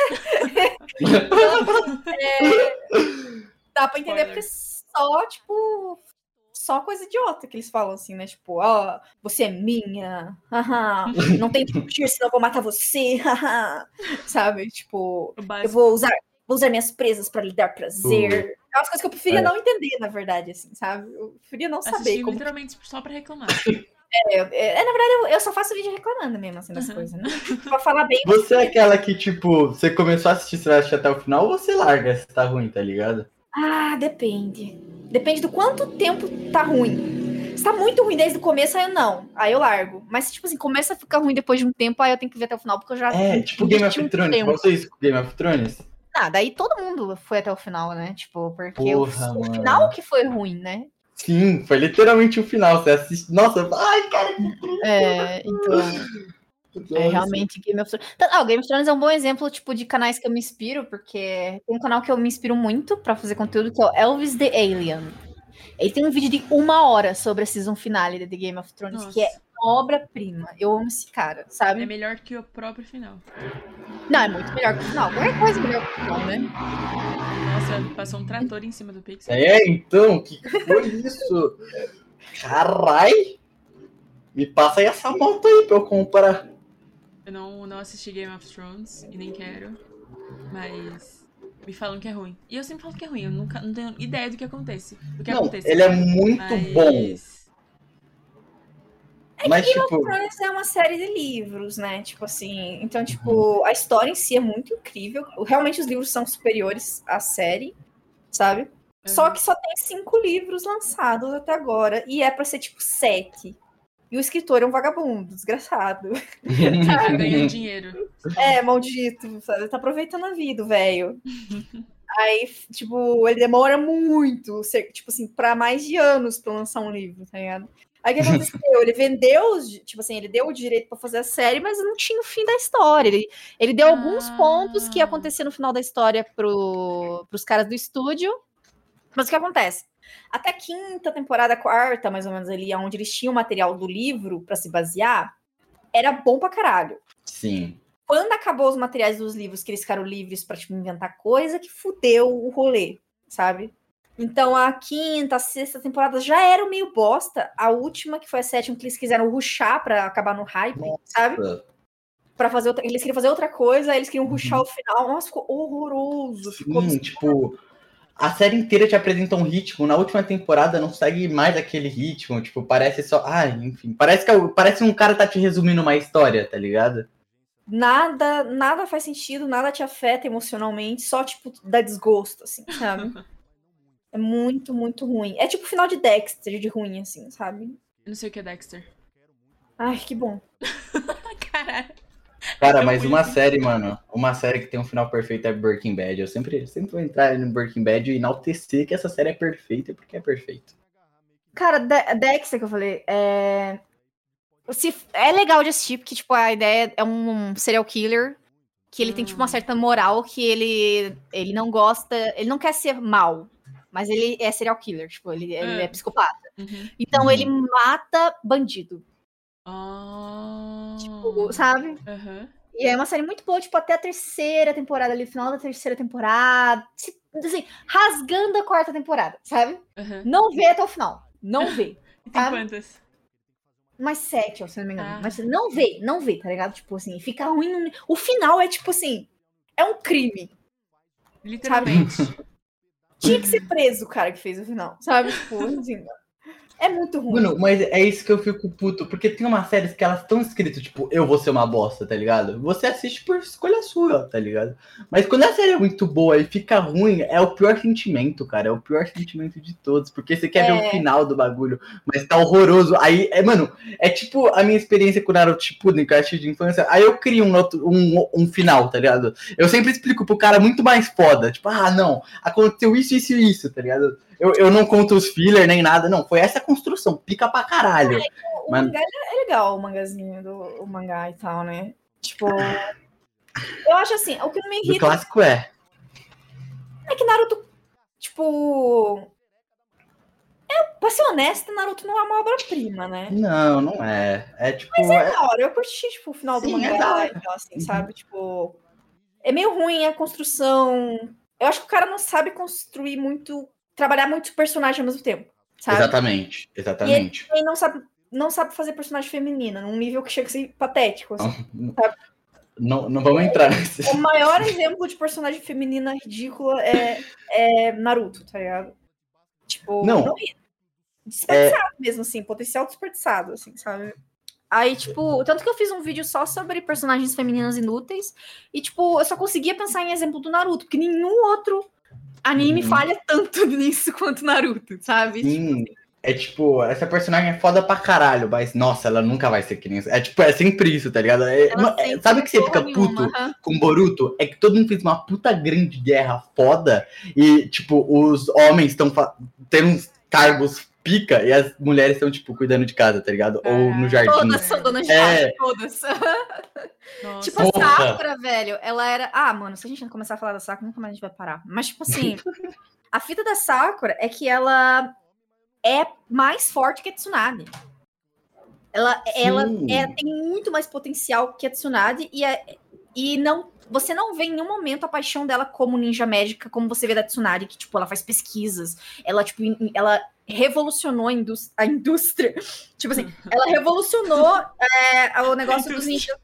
Então, é, dá pra entender, porque só, tipo... só coisa idiota que eles falam assim, né? Tipo, ó, oh, você é minha, haha, não tem que mentir, senão eu vou matar você, haha. Sabe? Tipo, eu vou usar, vou usar minhas presas pra lhe dar prazer. Uh, é umas coisas que eu preferia é. não entender, na verdade, assim, sabe? Eu preferia não Assisti saber. Como... literalmente só pra reclamar. É, é, na verdade, eu, eu só faço vídeo reclamando mesmo, assim, das uhum. coisas, né? Pra falar bem... Você é aquela que, tipo, você começou a assistir, você vai assistir até o final, ou você larga se tá ruim, tá ligado? Ah, depende. Depende do quanto tempo tá ruim. Se tá muito ruim desde o começo, aí eu não. Aí eu largo. Mas se, tipo assim, começa a ficar ruim depois de um tempo, aí eu tenho que ver até o final, porque eu já... É, tipo Game of um Thrones. Você isso com Game of Thrones? Ah, daí todo mundo foi até o final, né? Tipo, porque Porra, o, o final que foi ruim, né? Sim, foi literalmente o final. Você assiste. Nossa, ai, cara, que triste. É, então. É realmente Game of Thrones. Ah, o Game of Thrones é um bom exemplo, tipo, de canais que eu me inspiro, porque tem um canal que eu me inspiro muito pra fazer conteúdo, que é o Elvis the Alien. Ele tem um vídeo de uma hora sobre a season finale de The Game of Thrones, Nossa. que é obra-prima. Eu amo esse cara, sabe? É melhor que o próprio final. Não, é muito melhor que o final. Qualquer coisa é melhor que o final, né? Nossa, passou um trator em cima do Pixel. É, então, que foi isso? Carai! Me passa aí essa moto aí pra eu comprar. Eu não, não assisti Game of Thrones e nem quero, mas me falam que é ruim. E eu sempre falo que é ruim, eu nunca, não tenho ideia do que acontece. Do que não, acontece, ele é muito mas... bom. É que Mas, Game tipo... of Thrones é uma série de livros, né? Tipo assim, então, tipo, a história em si é muito incrível. Realmente os livros são superiores à série, sabe? Uhum. Só que só tem cinco livros lançados até agora. E é pra ser, tipo, sete. E o escritor é um vagabundo, desgraçado. Tá ganhando dinheiro. É, maldito, sabe? Ele tá aproveitando a vida, velho. Aí, tipo, ele demora muito, tipo assim, pra mais de anos pra lançar um livro, tá ligado? Aí o que aconteceu? Ele vendeu, os, tipo assim, ele deu o direito pra fazer a série, mas não tinha o fim da história. Ele, ele deu ah. alguns pontos que ia acontecer no final da história pro, pros caras do estúdio. Mas o que acontece? Até a quinta temporada, quarta, mais ou menos ali, onde eles tinham o material do livro pra se basear, era bom pra caralho. Sim. Quando acabou os materiais dos livros, que eles ficaram livres pra, tipo, inventar coisa, que fudeu o rolê, sabe? Então, a quinta, a sexta temporada já era meio bosta. A última, que foi a sétima, que eles quiseram rushar pra acabar no hype, Nossa. sabe? Pra fazer outra... Eles queriam fazer outra coisa, aí eles queriam rushar uhum. o final. Nossa, ficou horroroso. Sim, ficou tipo... A série inteira te apresenta um ritmo. Na última temporada, não segue mais aquele ritmo. Tipo, parece só... Ah, enfim. Parece que parece um cara tá te resumindo uma história, tá ligado? Nada, nada faz sentido, nada te afeta emocionalmente. Só, tipo, dá desgosto, assim, sabe? É muito, muito ruim. É tipo o final de Dexter, de ruim, assim, sabe? Eu não sei o que é Dexter. Ai, que bom. Caralho. Cara, é mas ruim. Uma série, mano, uma série que tem um final perfeito é Breaking Bad. Eu sempre, sempre vou entrar no Breaking Bad e enaltecer que essa série é perfeita, porque é perfeito. Cara, De- Dexter, que eu falei, é... Se... é legal de assistir, porque, tipo, a ideia é um serial killer... Que ele hum. tem, tipo, uma certa moral que ele, ele não gosta... Ele não quer ser mal. Mas ele é serial killer, tipo, ele, é. ele é psicopata. Uhum. Então, uhum. ele mata bandido. Oh. Tipo, sabe? Uhum. E é uma série muito boa, tipo, até a terceira temporada ali, final da terceira temporada. Assim, rasgando a quarta temporada, sabe? Uhum. Não vê até o final. Não vê. E tem quantas? Mais sete, se não me engano. Ah. Mas não vê, não vê, tá ligado? Tipo, assim, fica ruim. No... O final é, tipo, assim, é um crime. Literalmente. Sabe? Tinha que ser preso o cara que fez o final, sabe? Tipo, assim, é muito ruim. Mano, mas é isso que eu fico puto, porque tem umas séries que elas estão escritas, tipo, eu vou ser uma bosta, tá ligado? Você assiste por escolha sua, tá ligado? Mas quando a série é muito boa e fica ruim, é o pior sentimento, cara, é o pior sentimento de todos, porque você quer é. ver o final do bagulho, mas tá horroroso. Aí, é, mano, é tipo a minha experiência com o Naruto, tipo, no caixa de infância, aí eu crio um, outro, um, um final, tá ligado? Eu sempre explico pro cara muito mais foda, tipo, ah, não, aconteceu isso, isso e isso, tá ligado? Eu, eu não conto os filler nem nada, não. Foi essa construção, pica pra caralho. É, o Mas... mangá é legal, o mangazinho do o mangá e tal, né? Tipo, eu acho assim, o que não me irrita... O clássico é... É que Naruto, tipo... É, pra ser honesta, Naruto não é uma obra-prima, né? Não, não é. É tipo... Mas é, é... da hora, eu curti, tipo, o final Sim, do mangá é e tal, assim, uhum. sabe? Tipo, é meio ruim a construção... Eu acho que o cara não sabe construir muito... Trabalhar muitos personagens ao mesmo tempo, sabe? Exatamente, exatamente. E ele não sabe, não sabe fazer personagem feminina, num nível que chega a ser patético, assim, não, sabe? Não, não vamos entrar nesse... O maior exemplo de personagem feminina ridícula é, é Naruto, tá ligado? Tipo, não, não é. Desperdiçado é... mesmo, assim, potencial desperdiçado, assim, sabe? Aí, tipo, tanto que eu fiz um vídeo só sobre personagens femininas inúteis, e, tipo, eu só conseguia pensar em exemplo do Naruto, porque nenhum outro anime hum. falha tanto nisso quanto Naruto, sabe? Sim, tipo, é tipo, essa personagem é foda pra caralho, mas, nossa, ela nunca vai ser que nem... É tipo, é sempre isso, tá ligado? É, uma, é, sabe que você fica puto nenhuma. Com Boruto? É que todo mundo fez uma puta grande guerra foda, e, tipo, os homens estão fa- tendo uns cargos pica, e as mulheres estão, tipo, cuidando de casa, tá ligado? É. Ou no jardim. Todas são donas de casa, é... todas. Tipo, a Sakura, velho, ela era... Ah, mano, se a gente não começar a falar da Sakura, nunca mais a gente vai parar. Mas, tipo assim, a fita da Sakura é que ela é mais forte que a Tsunade. Ela, ela, ela tem muito mais potencial que a Tsunade, e, é, e não... Você não vê em nenhum momento a paixão dela como ninja médica, como você vê da Tsunade, que, tipo, ela faz pesquisas, ela, tipo, ela revolucionou a, indú- a indústria. Tipo assim, ela revolucionou é, o negócio dos ninjas.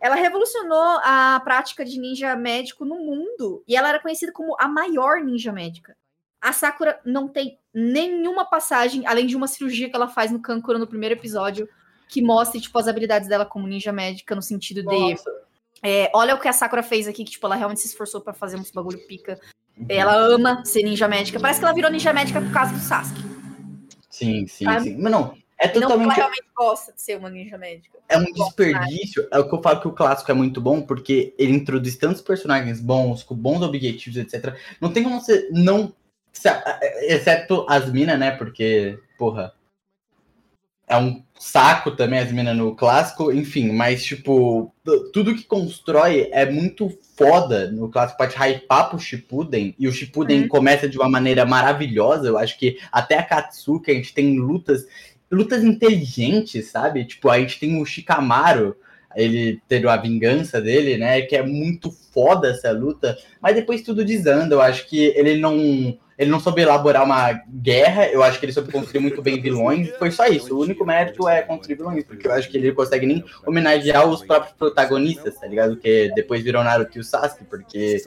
Ela revolucionou a prática de ninja médico no mundo, e ela era conhecida como a maior ninja médica. A Sakura não tem nenhuma passagem, além de uma cirurgia que ela faz no Kankura no primeiro episódio, que mostra, tipo, as habilidades dela como ninja médica no sentido Nossa. de... É, olha o que a Sakura fez aqui, que tipo, ela realmente se esforçou pra fazer uns bagulho pica. Ela ama ser ninja médica. Parece que ela virou ninja médica por causa do Sasuke. Sim, sim, sabe? Sim. Mas não, é totalmente... Não, ela realmente gosta de ser uma ninja médica. É um desperdício. É o que eu falo, que o clássico é muito bom, porque ele introduz tantos personagens bons, com bons objetivos, etcétera. Não tem como você não... Exceto as minas, né? Porque, porra... É um saco também as minas no clássico, enfim, mas, tipo, tudo que constrói é muito foda no clássico, pode hypar pro Shippuden, e o Shippuden uhum. começa de uma maneira maravilhosa, eu acho que até a Katsuki a gente tem lutas, lutas inteligentes, sabe? Tipo, a gente tem o Shikamaru, ele tendo a vingança dele, né, que é muito foda essa luta, mas depois tudo desanda, eu acho que ele não... Ele não soube elaborar uma guerra, eu acho que ele soube construir muito bem vilões, foi só isso. O único mérito é construir vilões, porque eu acho que ele consegue nem homenagear os próprios protagonistas, tá ligado? Que depois virou Naruto e o Sasuke, porque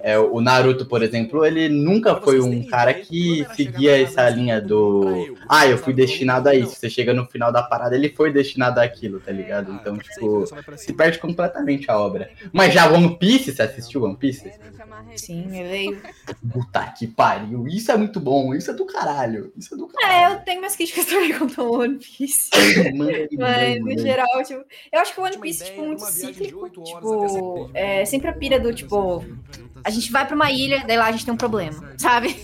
é, o Naruto, por exemplo, ele nunca foi um cara que seguia essa linha do... Ah, eu fui destinado a isso. Você chega no final da parada, ele foi destinado àquilo, tá ligado? Então, tipo, se perde completamente a obra. Mas já One Piece, você assistiu One Piece? Sim, eu leio. Puta que pariu. Isso é muito bom, isso é do caralho. Isso é do caralho. É, eu tenho minhas críticas também quanto ao One Piece. Mãe, mas, mãe, no geral, tipo, eu acho que o One Piece é tipo, muito cíclico. Tipo, é sempre a pira do tipo, a gente vai pra uma ilha, daí lá a gente tem um problema, sabe?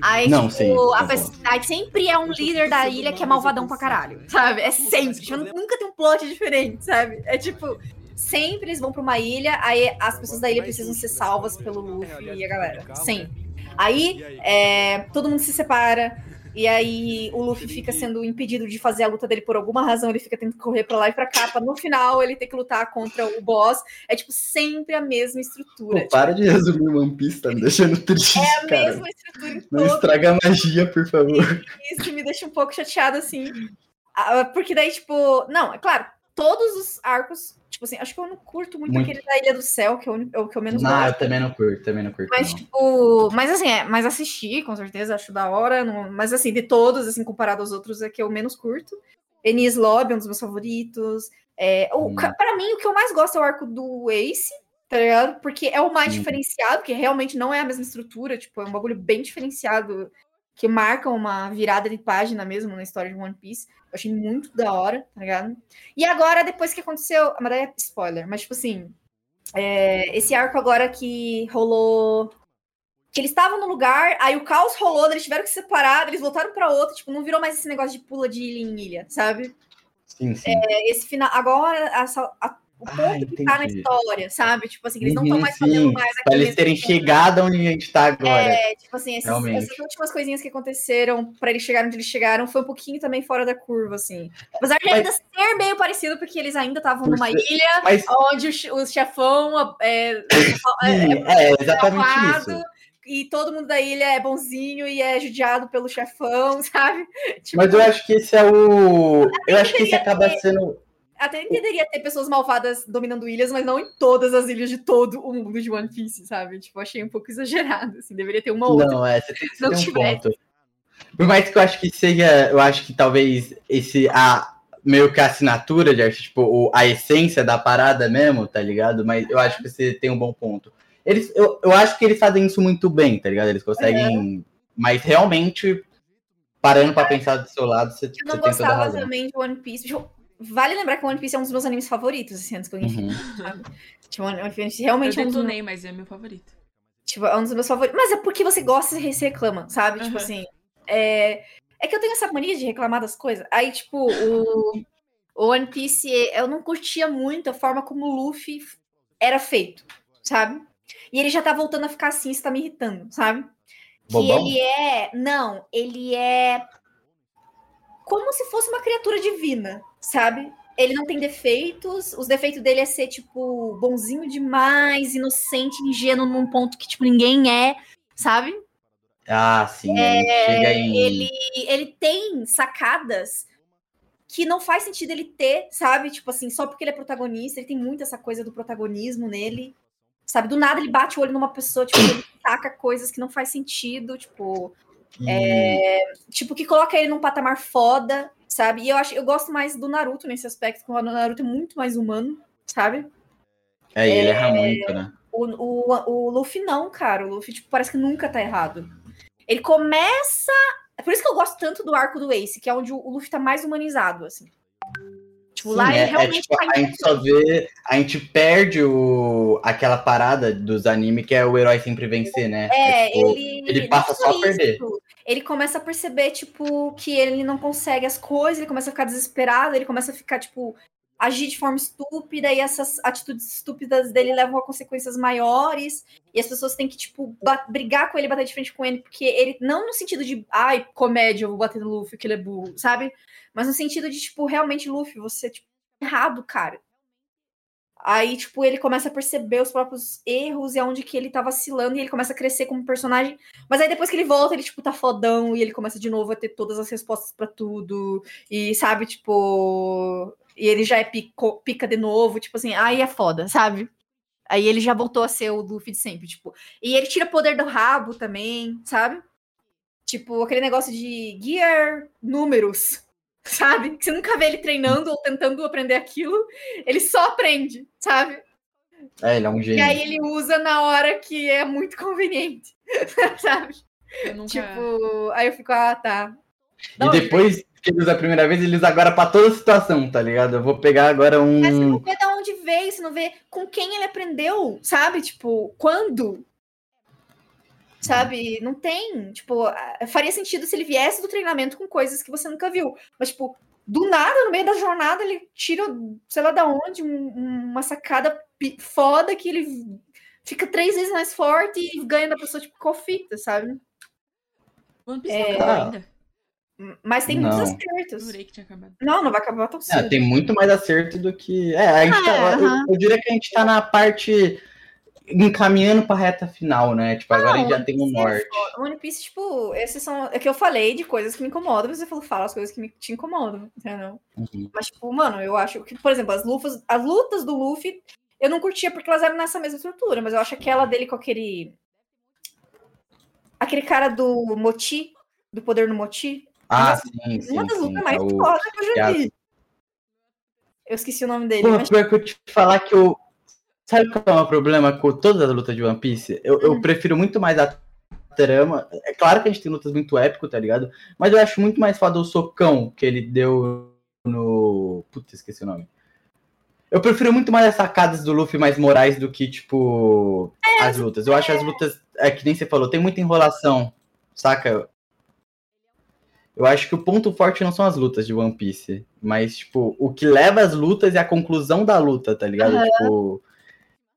Aí, não, tipo, sim, a pessoa, aí sempre é um líder da ilha que é malvadão pra caralho, sabe? É sempre. Tipo, nunca tem um plot diferente, sabe? É tipo. Sempre eles vão pra uma ilha, aí as pessoas da ilha precisam ser salvas pelo Luffy e a galera. Sempre. Aí, é, todo mundo se separa, e aí o Luffy fica sendo impedido de fazer a luta dele por alguma razão, ele fica tendo que correr pra lá e pra cá, pra no final ele ter que lutar contra o boss. É, tipo, sempre a mesma estrutura. Pô, tipo, para de resumir o One Piece, tá me deixando triste, É a cara. mesma estrutura em todo. Não estraga a magia, por favor. Isso me deixa um pouco chateada, assim. Porque daí, tipo... Não, é claro, todos os arcos... Tipo assim, acho que eu não curto muito, muito. aquele da Ilha do Céu, que é o que eu menos gosto. Ah, eu também não curto, também não curto. Mas, não. tipo, mas assim, é, mas assistir, com certeza, acho da hora. Não, mas assim, de todos, assim, comparado aos outros, é que eu menos curto. Enies Lobby é um dos meus favoritos. É, hum. o, pra mim, o que eu mais gosto é o arco do Ace, tá ligado? Porque é o mais hum. diferenciado, que realmente não é a mesma estrutura, tipo, é um bagulho bem diferenciado, que marca uma virada de página mesmo na história de One Piece. Eu achei muito da hora, tá ligado? E agora, depois que aconteceu... Mas daí é spoiler, mas tipo assim... É... Esse arco agora que rolou... Que eles estavam no lugar, aí o caos rolou, eles tiveram que se separar, eles voltaram pra outro, tipo, não virou mais esse negócio de pula de ilha em ilha, sabe? Sim, sim. É, esse final... Agora, a... a... o ponto ah, que tá na história, sabe? Tipo assim, eles não estão mais fazendo mais aquilo. Pra eles terem chegado onde a gente tá agora. É, tipo assim, esses, essas últimas coisinhas que aconteceram pra eles chegarem onde eles chegaram foi um pouquinho também fora da curva, assim. Apesar de mas, ainda ser meio parecido, porque eles ainda estavam numa ser, ilha mas... onde o, o chefão é, é, é, é, é, é exatamente isso. e todo mundo da ilha é bonzinho e é judiado pelo chefão, sabe? Tipo, mas eu acho que esse é o... Eu acho que esse acaba ter... sendo... Até entenderia ter pessoas malvadas dominando ilhas, mas não em todas as ilhas de todo o mundo de One Piece, sabe? Tipo, achei um pouco exagerado, assim, deveria ter uma ou outra. Não, é, você tem que ter um tiver. ponto. Por mais que eu acho que seja, eu acho que talvez esse, a, meio que a assinatura de arte, tipo, a essência da parada mesmo, tá ligado? Mas eu acho que você tem um bom ponto. Eles, eu, eu acho que eles fazem isso muito bem, tá ligado? Eles conseguem, é. mas realmente, parando pra pensar do seu lado, você, você tem toda a razão. Eu não gostava também de One Piece. Vale lembrar que One Piece é um dos meus animes favoritos, assim, antes que eu enfim, uhum. sabe? Tipo, One Piece realmente eu é um detonei, dos... mas é meu favorito. Tipo, é um dos meus favoritos. Mas é porque você gosta e se reclama, sabe? Uhum. Tipo assim, é... é que eu tenho essa mania de reclamar das coisas. Aí, tipo, o... o One Piece, eu não curtia muito a forma como o Luffy era feito, sabe? E ele já tá voltando a ficar assim, isso tá me irritando, sabe? Bobão? Que ele é... Não, ele é... como se fosse uma criatura divina, sabe? Ele não tem defeitos, os defeitos dele é ser, tipo, bonzinho demais, inocente, ingênuo num ponto que, tipo, ninguém é, sabe? Ah, sim. É, chega aí. Ele, ele tem sacadas que não faz sentido ele ter, sabe? Tipo assim, só porque ele é protagonista, ele tem muito essa coisa do protagonismo nele, sabe? Do nada ele bate o olho numa pessoa, tipo, ele saca coisas que não faz sentido, tipo... É, tipo, que coloca ele num patamar foda, sabe? E eu acho, eu gosto mais do Naruto nesse aspecto, porque o Naruto é muito mais humano, sabe? É, ele é, erra muito, né? O, o, o Luffy não, cara. O Luffy, tipo, parece que nunca tá errado. Ele começa... É por isso que eu gosto tanto do arco do Ace, que é onde o Luffy tá mais humanizado, assim. Tipo, sim, lá é, ele realmente... É, tipo, tá a gente só vê... A gente perde o, aquela parada dos animes que é o herói sempre vencer, né? É, é tipo, ele... Ele passa só a perder. Ele começa a perceber, tipo, que ele não consegue as coisas, ele começa a ficar desesperado, ele começa a ficar, tipo, agir de forma estúpida, e essas atitudes estúpidas dele levam a consequências maiores, e as pessoas têm que, tipo, bat- brigar com ele, bater de frente com ele, porque ele, não no sentido de, ai, comédia, eu vou bater no Luffy, que ele é burro, sabe? Mas no sentido de, tipo, realmente, Luffy, você, tipo, errado, cara. Aí, tipo, ele começa a perceber os próprios erros e aonde que ele tá vacilando, e ele começa a crescer como personagem. Mas aí depois que ele volta, ele, tipo, tá fodão, e ele começa de novo a ter todas as respostas pra tudo. E, sabe, tipo... E ele já é pico, pica de novo, tipo assim, aí é foda, sabe? Aí ele já voltou a ser o Luffy de sempre, tipo... E ele tira poder do rabo também, sabe? Tipo, aquele negócio de gear números... Sabe? Que você nunca vê ele treinando ou tentando aprender aquilo. Ele só aprende, sabe? É, ele é um gênio. E aí ele usa na hora que é muito conveniente. Sabe? Eu nunca... Tipo, aí eu fico, ah, tá. Não, e depois eu... que ele usa a primeira vez, ele usa agora pra toda situação, tá ligado? Eu vou pegar agora um... Mas você não vê de onde veio, você não vê com quem ele aprendeu, sabe? Tipo, quando... Sabe? Não tem. Tipo, faria sentido se ele viesse do treinamento com coisas que você nunca viu. Mas, tipo, do nada, no meio da jornada, ele tira, sei lá da onde, um, uma sacada foda que ele fica três vezes mais forte e ganha da pessoa, tipo, com fita, sabe? One Piece é... não acabou ainda. Mas tem não. muitos acertos. Eu que tinha não, não vai acabar tão cedo. É, tem muito mais acerto do que... É, a gente ah, tá, é, eu, uh-huh. eu diria que a gente tá na parte... encaminhando pra reta final, né? Tipo, ah, agora ele já tem um norte. O One Piece, tipo, esses são... É que eu falei de coisas que me incomodam, mas você falou, fala as coisas que me, te incomodam, entendeu? Uhum. Mas, tipo, mano, eu acho que, por exemplo, as lutas, as lutas do Luffy, eu não curtia porque elas eram nessa mesma estrutura, mas eu acho aquela dele com aquele... Aquele cara do Moti, do poder no Moti. Ah, sim, sim. Uma das sim, lutas sim, mais é o... fodas que eu já vi. Eu esqueci o nome dele. Pô, mas... pior que eu te falar que eu... Sabe qual é o problema com todas as lutas de One Piece? Eu, eu prefiro muito mais a trama. É claro que a gente tem lutas muito épicas, tá ligado? Mas eu acho muito mais foda o socão que ele deu no... Putz, esqueci o nome. Eu prefiro muito mais as sacadas do Luffy mais morais do que, tipo, as lutas. Eu acho as lutas, é que nem você falou, tem muita enrolação, saca? Eu acho que o ponto forte não são as lutas de One Piece, mas, tipo, o que leva as lutas é a conclusão da luta, tá ligado? Uhum. Tipo...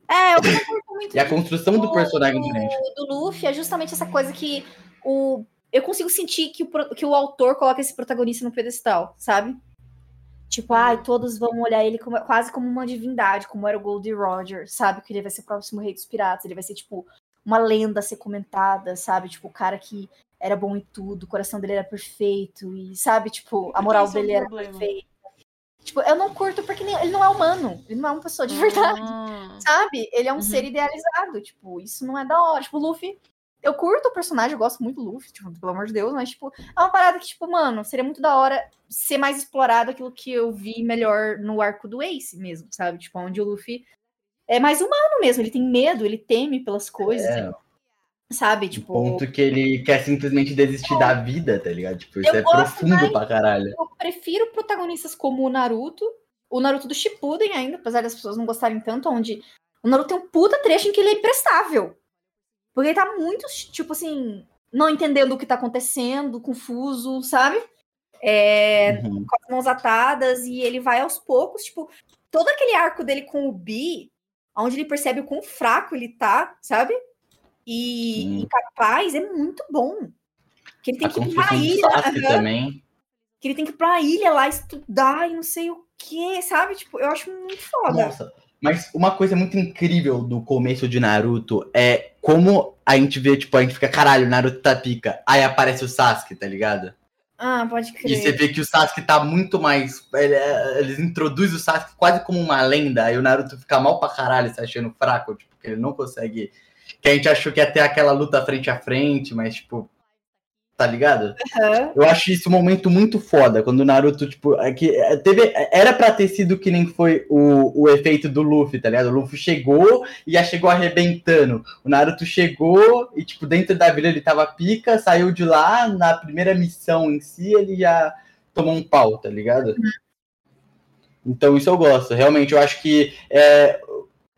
É, eu concordo muito. E a construção do, do personagem do, do Luffy é justamente essa coisa que o, eu consigo sentir que o, que o autor coloca esse protagonista no pedestal, sabe? Tipo, ai, ah, todos vão olhar ele como, quase como uma divindade, como era o Goldie Roger, sabe? Que ele vai ser o próximo rei dos piratas, ele vai ser, tipo, uma lenda a ser comentada, sabe? Tipo, o cara que era bom em tudo, o coração dele era perfeito, e sabe, tipo, a moral dele era perfeita. Tipo, eu não curto porque nem, ele não é humano, ele não é uma pessoa de verdade, uhum. sabe? Ele é um uhum. ser idealizado, tipo, isso não é da hora. Tipo, o Luffy, eu curto o personagem, eu gosto muito do Luffy, tipo, pelo amor de Deus, mas, tipo, é uma parada que, tipo, mano, seria muito da hora ser mais explorado aquilo que eu vi melhor no arco do Ace mesmo, sabe? Tipo, onde o Luffy é mais humano mesmo, ele tem medo, ele teme pelas coisas, é. ele... Sabe, tipo... O ponto que ele quer simplesmente desistir eu, da vida, tá ligado? Tipo, isso é profundo mais, pra caralho. Eu prefiro protagonistas como o Naruto, o Naruto do Shippuden ainda, apesar das pessoas não gostarem tanto, onde o Naruto tem um puta trecho em que ele é imprestável. Porque ele tá muito, tipo assim, não entendendo o que tá acontecendo, confuso, sabe? É, uhum. Com as mãos atadas, e ele vai aos poucos, tipo... Todo aquele arco dele com o Bi, onde ele percebe o quão fraco ele tá, sabe? E, e capaz, é muito bom. Que ele tem a que ir pra ilha. Uhum, que ele tem que ir pra ilha lá estudar e não sei o que, sabe? Tipo, eu acho muito foda. Nossa, mas uma coisa muito incrível do começo de Naruto é como a gente vê, tipo, a gente fica, caralho, Naruto tá pica. Aí aparece o Sasuke, tá ligado? Ah, pode crer. E você vê que o Sasuke tá muito mais... Ele, eles introduzem o Sasuke quase como uma lenda. Aí o Naruto fica mal pra caralho, se achando fraco, tipo, porque ele não consegue... Que a gente achou que ia ter aquela luta frente a frente, mas, tipo, tá ligado? Uhum. Eu acho isso um momento muito foda, quando o Naruto, tipo, aqui, teve, era pra ter sido que nem foi o, o efeito do Luffy, tá ligado? O Luffy chegou e já chegou arrebentando. O Naruto chegou e, tipo, dentro da vila ele tava pica, saiu de lá, na primeira missão em si, ele já tomou um pau, tá ligado? Uhum. Então, isso eu gosto. Realmente, eu acho que é,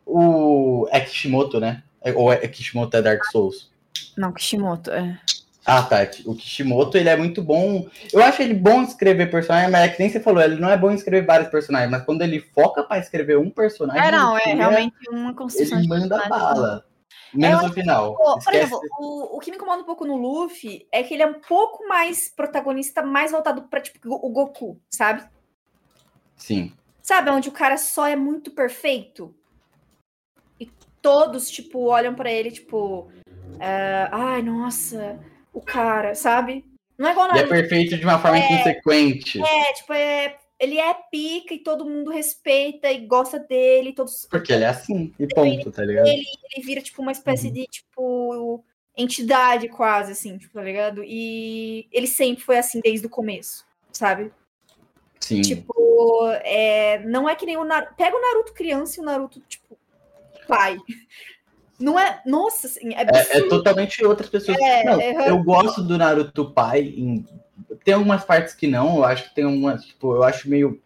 o é Kishimoto, né? Ou é Kishimoto é Dark Souls? Não, Kishimoto é. Ah, tá. O Kishimoto, ele é muito bom. Eu acho ele bom em escrever personagens, mas é que nem você falou, ele não é bom em escrever vários personagens, mas quando ele foca pra escrever um personagem... É, não, é realmente uma construção. Ele manda bala. Menos no final. Por exemplo, o, o que me incomoda um pouco no Luffy é que ele é um pouco mais protagonista, mais voltado pra, tipo, o Goku, sabe? Sim. Sabe, onde o cara só é muito perfeito? Todos, tipo, olham pra ele, tipo... Uh, Ai, nossa, o cara, sabe? Não é igual nada. Ele é perfeito de uma forma é, inconsequente. É, tipo, é, ele é pica e todo mundo respeita e gosta dele. Todos... Porque ele é assim, e ponto, tá ligado? Ele, ele vira, tipo, uma espécie uhum. de, tipo, entidade quase, assim, tipo, tá ligado? E ele sempre foi assim desde o começo, sabe? Sim. Tipo, é, não é que nem o Naruto... Pega o Naruto criança e o Naruto, tipo... pai. Não é... Nossa, assim, é, é, é totalmente outras pessoas. É, não, é... Eu gosto do Naruto pai. Em... Tem algumas partes que não. Eu acho que tem umas... Tipo, eu acho meio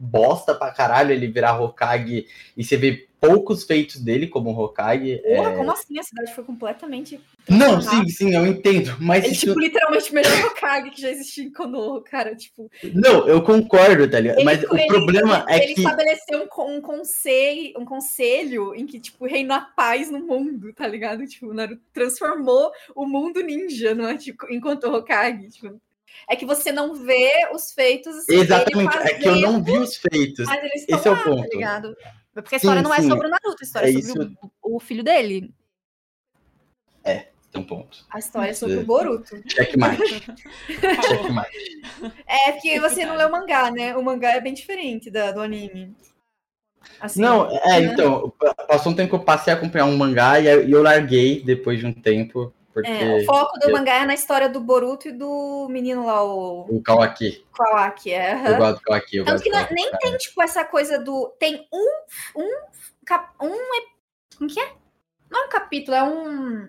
bosta pra caralho ele virar Hokage. E você vê poucos feitos dele como Hokage. Porra, é... como assim? A cidade foi completamente... Não, sim, sim, eu entendo. Mas ele, isso... tipo, literalmente o melhor Hokage que já existiu em Konoha, cara. Tipo... Não, eu concordo, tá ligado? Ele, mas ele, o problema ele, é ele que... Ele estabeleceu um, um, conselho, um conselho em que, tipo, reina a paz no mundo, tá ligado? Tipo, o Naruto transformou o mundo ninja, não é? Tipo, enquanto Hokage, tipo... É que você não vê os feitos... Assim, exatamente, fazendo, é que eu não vi os feitos. Mas eles estão esse lá, é o ponto. Tá ligado? Porque a história sim, não é sim. sobre o Naruto, a história é, é sobre isso... o, o filho dele. É. Tem um ponto. A história é sobre o Boruto. Checkmate. Checkmate. É, porque você não lê o mangá, né? O mangá é bem diferente da, do anime. Assim, não, é, né? Então, passou um tempo que eu passei a acompanhar um mangá e eu larguei depois de um tempo. Porque... É, o foco do eu... mangá é na história do Boruto e do menino lá, o... O Kawaki. Kawaki, é. Uhum. Eu gosto do Kawaki. Eu Tanto gosto que não, nem cara. Tem, tipo, essa coisa do... Tem um... um, cap... um Como que é? Não é um capítulo, é um...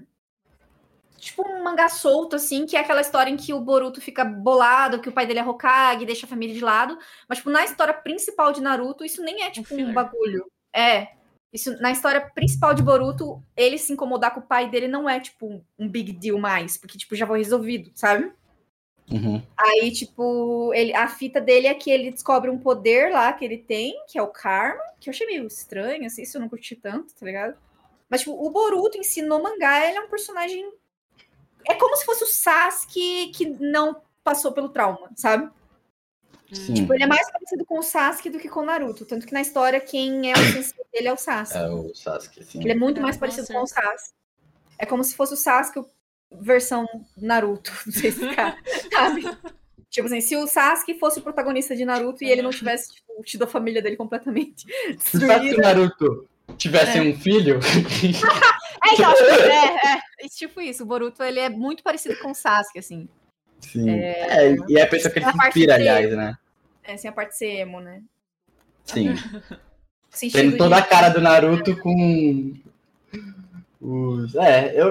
Tipo um mangá solto, assim, que é aquela história em que o Boruto fica bolado, que o pai dele é Hokage, deixa a família de lado. Mas, tipo, na história principal de Naruto, isso nem é, tipo, um bagulho. É. Isso, na história principal de Boruto, ele se incomodar com o pai dele não é, tipo, um big deal mais. Porque, tipo, já foi resolvido, sabe? Uhum. Aí, tipo, ele, a fita dele é que ele descobre um poder lá que ele tem, que é o karma. Que eu achei meio estranho, assim, isso eu não curti tanto, tá ligado? Mas, tipo, o Boruto em si, no mangá, ele é um personagem... É como se fosse o Sasuke que não passou pelo trauma, sabe? Sim. Tipo, ele é mais parecido com o Sasuke do que com o Naruto. Tanto que na história, quem é o sensei dele é o Sasuke. É o Sasuke, sim. Ele é muito mais parecido com o Sasuke. É como se fosse o Sasuke versão Naruto. Não sei se cara, sabe? Tipo assim, se o Sasuke fosse o protagonista de Naruto e ele não tivesse tipo, tido a família dele completamente destruída. Se o Sasuke e Naruto tivessem é. um filho... é, então, é, é, é, tipo isso. O Boruto, ele é muito parecido com o Sasuke, assim. Sim. É, é, e é a pessoa que ele se inspira, aliás, né? É, sem a parte ser emo, né? Sim. Tendo toda de... a cara do Naruto com... Os... É, eu,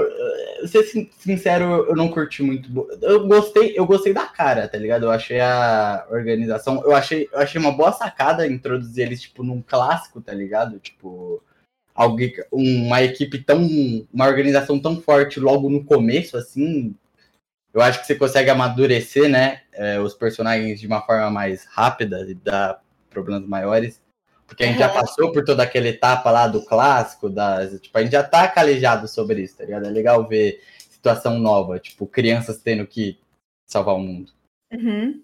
eu ser sincero, eu não curti muito. Eu gostei, eu gostei da cara, tá ligado? Eu achei a organização, eu achei, eu achei uma boa sacada introduzir eles tipo num clássico, tá ligado? Tipo, alguém, uma equipe tão, uma organização tão forte logo no começo, assim. Eu acho que você consegue amadurecer, né, é, os personagens de uma forma mais rápida e dar problemas maiores. Porque a gente já passou por toda aquela etapa lá do clássico, das, tipo, a gente já tá calejado sobre isso, tá ligado? É legal ver situação nova, tipo, crianças tendo que salvar o mundo. Uhum.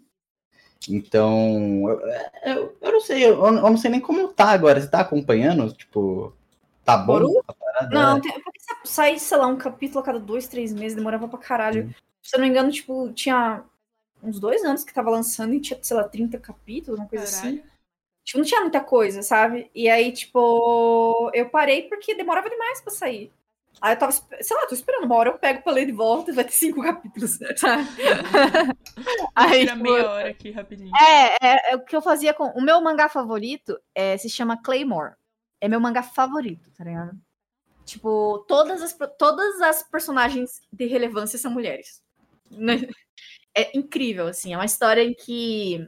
Então, eu, eu, eu não sei, eu, eu não sei nem como tá agora, você tá acompanhando? Tipo, tá bom? Não, tem, sai, sei lá, um capítulo a cada dois, três meses, demorava pra caralho. Sim. Se eu não me engano, tipo, tinha uns dois anos que tava lançando e tinha, sei lá, trinta capítulos, uma coisa caralho. Assim. Tipo, não tinha muita coisa, sabe? E aí, tipo, eu parei porque demorava demais pra sair. Aí eu tava, sei lá, tô esperando uma hora, eu pego pra ler de volta e vai ter cinco capítulos, sabe? Aí, tira meia tipo, hora aqui, rapidinho. É, é, é, o que eu fazia com... O meu mangá favorito é, se chama Claymore. É meu mangá favorito, tá ligado? Tipo, todas as, todas as personagens de relevância são mulheres. É incrível, assim. É uma história em que...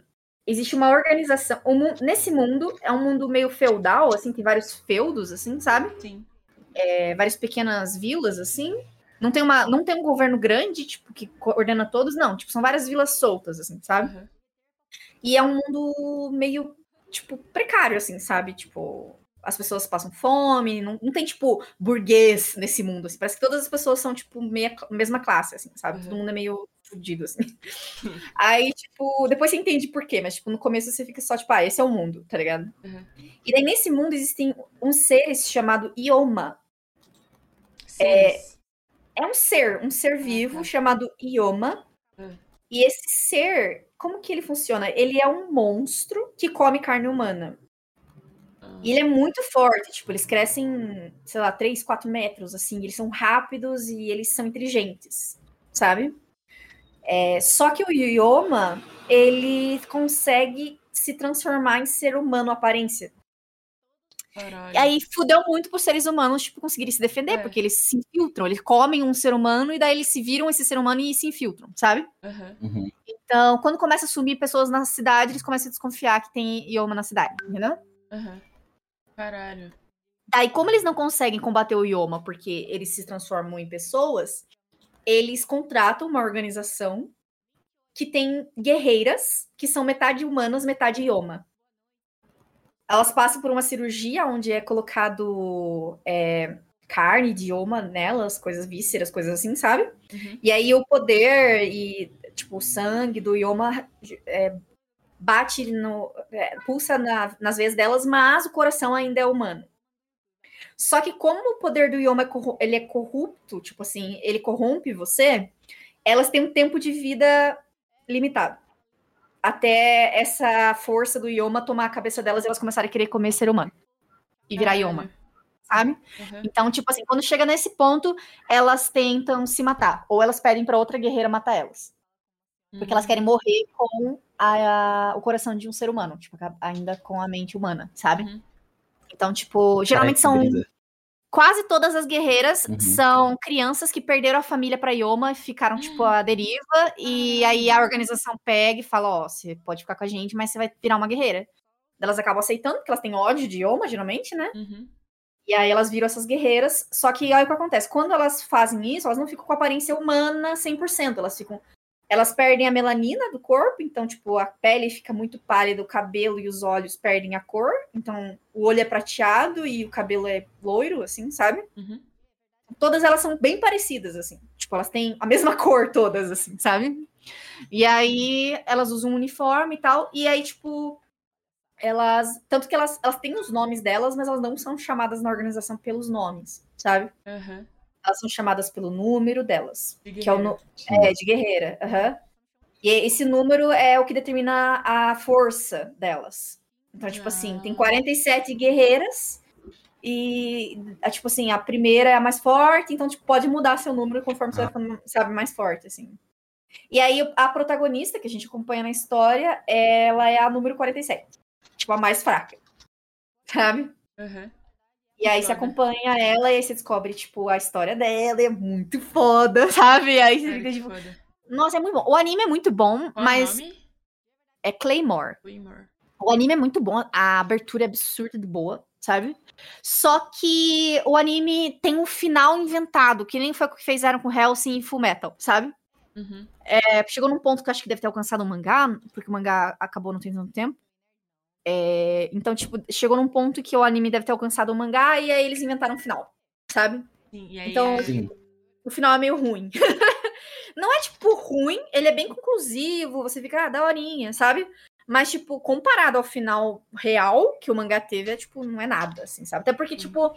Existe uma organização... Um, nesse mundo, é um mundo meio feudal, assim, tem vários feudos, assim, sabe? Sim. É, várias pequenas vilas, assim. Não tem, uma, não tem um governo grande, tipo, que coordena todos, não. Tipo, são várias vilas soltas, assim, sabe? Uhum. E é um mundo meio, tipo, precário, assim, sabe? Tipo, as pessoas passam fome, não, não tem, tipo, burguês nesse mundo, assim. Parece que todas as pessoas são, tipo, meia, mesma classe, assim, sabe? Uhum. Todo mundo é meio... fudido, assim. Aí, tipo, depois você entende por quê, mas, tipo, no começo você fica só, tipo, ah, esse é o mundo, tá ligado? Uhum. E daí, nesse mundo, existem uns seres chamado Yoma. É, é um ser, um ser vivo uhum. chamado Yoma. Uhum. E esse ser, como que ele funciona? Ele é um monstro que come carne humana. E ele é muito forte, tipo, eles crescem, sei lá, três, quatro metros, assim, eles são rápidos e eles são inteligentes, sabe? É, só que o Yoma, ele consegue se transformar em ser humano aparência. Caralho. E aí fudeu muito pros seres humanos, tipo, conseguirem se defender, é. Porque eles se infiltram, eles comem um ser humano e daí eles se viram esse ser humano e se infiltram, sabe? Uhum. Uhum. Então, quando começa a sumir pessoas na cidade, eles começam a desconfiar que tem Yoma na cidade, entendeu? Uhum. Caralho. Daí, como eles não conseguem combater o Yoma porque eles se transformam em pessoas... Eles contratam uma organização que tem guerreiras que são metade humanas, metade Yoma. Elas passam por uma cirurgia onde é colocado é, carne de Yoma nelas, coisas vísceras, coisas assim, sabe? Uhum. E aí o poder e tipo, o sangue do Yoma é, bate, no, é, pulsa na, nas veias delas, mas o coração ainda é humano. Só que como o poder do Yoma ele é corrupto, tipo assim, ele corrompe você, elas têm um tempo de vida limitado. Até essa força do Yoma tomar a cabeça delas e elas começarem a querer comer ser humano. E virar Yoma, uhum. sabe? Uhum. Então, tipo assim, quando chega nesse ponto, elas tentam se matar. Ou elas pedem pra outra guerreira matar elas. Uhum. Porque elas querem morrer com a, a, o coração de um ser humano. Tipo, ainda com a mente humana, sabe? Uhum. Então, tipo, geralmente são... Quase todas as guerreiras uhum. são crianças que perderam a família pra Yoma e ficaram, tipo, à deriva. E aí a organização pega e fala, ó, oh, você pode ficar com a gente, mas você vai virar uma guerreira. Elas acabam aceitando, porque elas têm ódio de Yoma, geralmente, né? Uhum. E aí elas viram essas guerreiras. Só que olha o que acontece. Quando elas fazem isso, elas não ficam com a aparência humana cem por cento. Elas ficam... Elas perdem a melanina do corpo, então, tipo, a pele fica muito pálida, o cabelo e os olhos perdem a cor. Então, o olho é prateado e o cabelo é loiro, assim, sabe? Uhum. Todas elas são bem parecidas, assim. Tipo, elas têm a mesma cor todas, assim, sabe? E aí, elas usam um uniforme e tal. E aí, tipo, elas... Tanto que elas, elas têm os nomes delas, mas elas não são chamadas na organização pelos nomes, sabe? Aham. Uhum. Elas são chamadas pelo número delas. De que é, o, é, de guerreira. Uhum. E esse número é o que determina a força delas. Então, tipo ah. assim, tem quarenta e sete guerreiras. E, tipo assim, a primeira é a mais forte. Então, tipo, pode mudar seu número conforme ah. você vai ficando, sabe, mais forte, assim. E aí, a protagonista, que a gente acompanha na história, ela é a número quarenta e sete. Tipo, a mais fraca. Sabe? Uhum. E aí, você acompanha ela e aí você descobre, tipo, a história dela. É muito foda, sabe? E aí, você fica, tipo... Foda. Nossa, é muito bom. O anime é muito bom, Qual mas... Nome? É Claymore. Claymore. O anime é muito bom. A abertura é absurda de boa, sabe? Só que o anime tem um final inventado, que nem foi o que fizeram com Hellsing e Fullmetal, sabe? Uhum. É, chegou num ponto que eu acho que deve ter alcançado o mangá, porque o mangá acabou não tem tanto tempo. É, então, tipo, chegou num ponto que o anime deve ter alcançado o mangá e aí eles inventaram um final, sabe? Sim, e aí, então, sim. o final é meio ruim. Não é, tipo, ruim, ele é bem conclusivo, você fica, ah, daorinha, sabe? Mas, tipo, comparado ao final real que o mangá teve, é, tipo, não é nada, assim, sabe? Até porque, hum. tipo,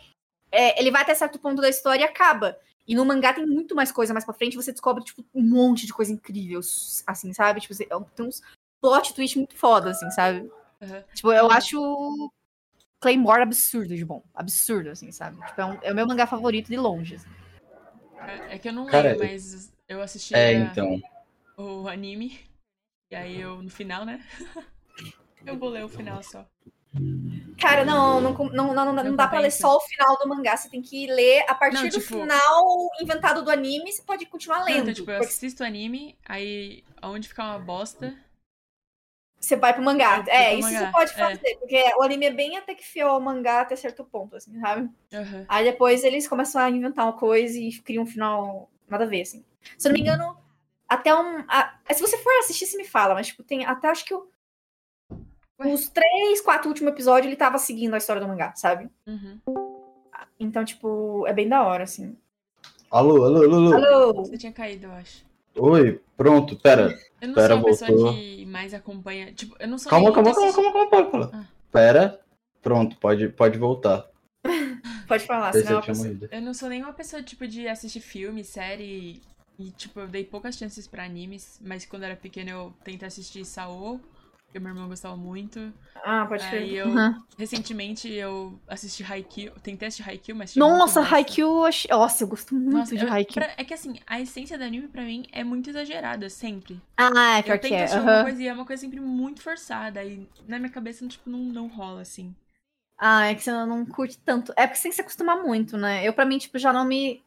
é, ele vai até certo ponto da história e acaba. E no mangá tem muito mais coisa mais pra frente, você descobre, tipo, um monte de coisa incrível, assim, sabe? Tipo, tem uns plot twist muito foda, assim, sabe? Uhum. Tipo, eu acho Claymore absurdo de bom. Absurdo, assim, sabe? Tipo, é, um, é o meu mangá favorito de longe, assim. É, é que eu não Cara, lembro, mas eu assisti é, a... então. o anime... E aí eu, no final, né? Eu vou ler o final só. Cara, não, não, não, não, não, não dá pra ler só o final do mangá. Você tem que ler a partir não, tipo... do final inventado do anime, você pode continuar lendo. Não, então, tipo, eu assisto o anime, aí onde ficar uma bosta... Você vai pro mangá. É, pro isso mangá. Você pode fazer, é. porque o anime é bem até que fiel ao mangá até certo ponto, assim, sabe? Uhum. Aí depois eles começam a inventar uma coisa e criam um final nada a ver, assim. Se eu não me engano... Até um... A, se você for assistir, você me fala. Mas, tipo, tem até, acho que eu, os três, quatro últimos episódios, ele tava seguindo a história do mangá, sabe? Uhum. Então, tipo, é bem da hora, assim. Alô, alô, alô, alô. Alô. Você tinha caído, eu acho. Oi, pronto, pera. Eu não pera, sou a pessoa voltou. que mais acompanha... Tipo, eu não sou... Calma, calma, calma, calma, calma, calma, calma. Ah. Pera, pronto, pode, pode voltar. Pode falar, senão... Eu, pessoa... eu não sou nenhuma pessoa, tipo, de assistir filme, série... E, tipo, eu dei poucas chances pra animes, mas quando eu era pequena eu tentei assistir Saô, porque meu irmão gostava muito. Ah, pode ser. Aí eu, uhum. recentemente, eu assisti Haikyuu, tentei assistir Haikyuu, mas... Nossa, Haikyuu, achei... nossa, eu gosto muito Nossa, de eu, Haikyuu. Pra, é que, assim, a essência do anime, pra mim, é muito exagerada, sempre. Ah, é, porque... Eu tento assistir uhum. uma coisa e é uma coisa sempre muito forçada, e na minha cabeça, tipo, não, não rola, assim. Ah, é que você não curte tanto. É porque você tem que se acostumar muito, né? Eu, pra mim, tipo, já não me...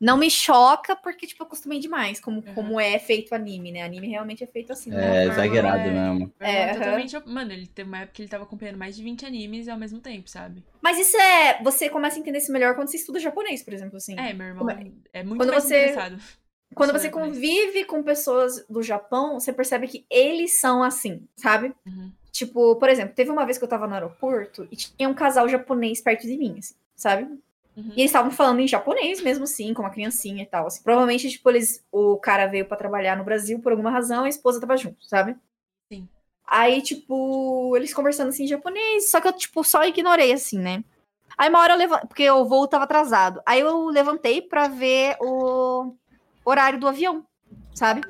Não me choca, porque, tipo, eu acostumei demais como, uhum. como é feito o anime, né? Anime realmente é feito assim. É, exagerado é... mesmo. É, é totalmente... Uhum. Mano, ele teve uma época que ele tava acompanhando mais de vinte animes ao mesmo tempo, sabe? Mas isso é... Você começa a entender isso melhor quando você estuda japonês, por exemplo, assim. É, meu irmão é, é muito quando mais você... interessado. Quando você japonês. convive com pessoas do Japão, você percebe que eles são assim, sabe? Uhum. Tipo, por exemplo, teve uma vez que eu tava no aeroporto e tinha um casal japonês perto de mim, assim, sabe? Uhum. E eles estavam falando em japonês mesmo, sim, com uma criancinha e tal. Assim. Provavelmente, tipo, eles, o cara veio pra trabalhar no Brasil por alguma razão e a esposa tava junto, sabe? Sim. Aí, tipo, eles conversando assim em japonês, só que eu, tipo, só ignorei, assim, né? Aí uma hora eu levantei, porque o voo tava atrasado. Aí eu levantei pra ver o horário do avião, sabe?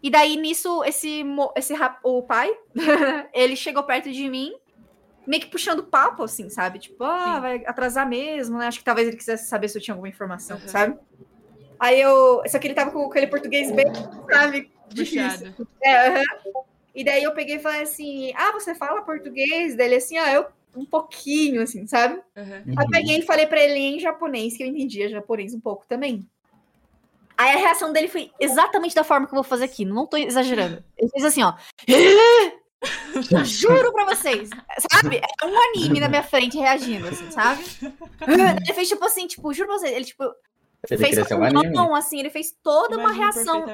E daí, nisso, esse, esse rap... o pai, ele chegou perto de mim, meio que puxando papo, assim, sabe? Tipo, ah, Sim. vai atrasar mesmo, né? Acho que talvez ele quisesse saber se eu tinha alguma informação, uhum. sabe? Aí eu... Só que ele tava com aquele português bem, sabe? Difícil. É, uhum. E daí eu peguei e falei assim, ah, você fala português? Daí ele assim, ah, eu um pouquinho, assim, sabe? Uhum. Aí peguei e falei pra ele em japonês, que eu entendia japonês um pouco também. Aí a reação dele foi exatamente da forma que eu vou fazer aqui, não tô exagerando. Ele fez assim, ó... Juro pra vocês, sabe? É um anime na minha frente reagindo, assim, sabe? Ele fez, tipo assim, tipo, juro pra vocês, ele, tipo, ele fez um anão, assim, ele fez toda Imagino uma reação.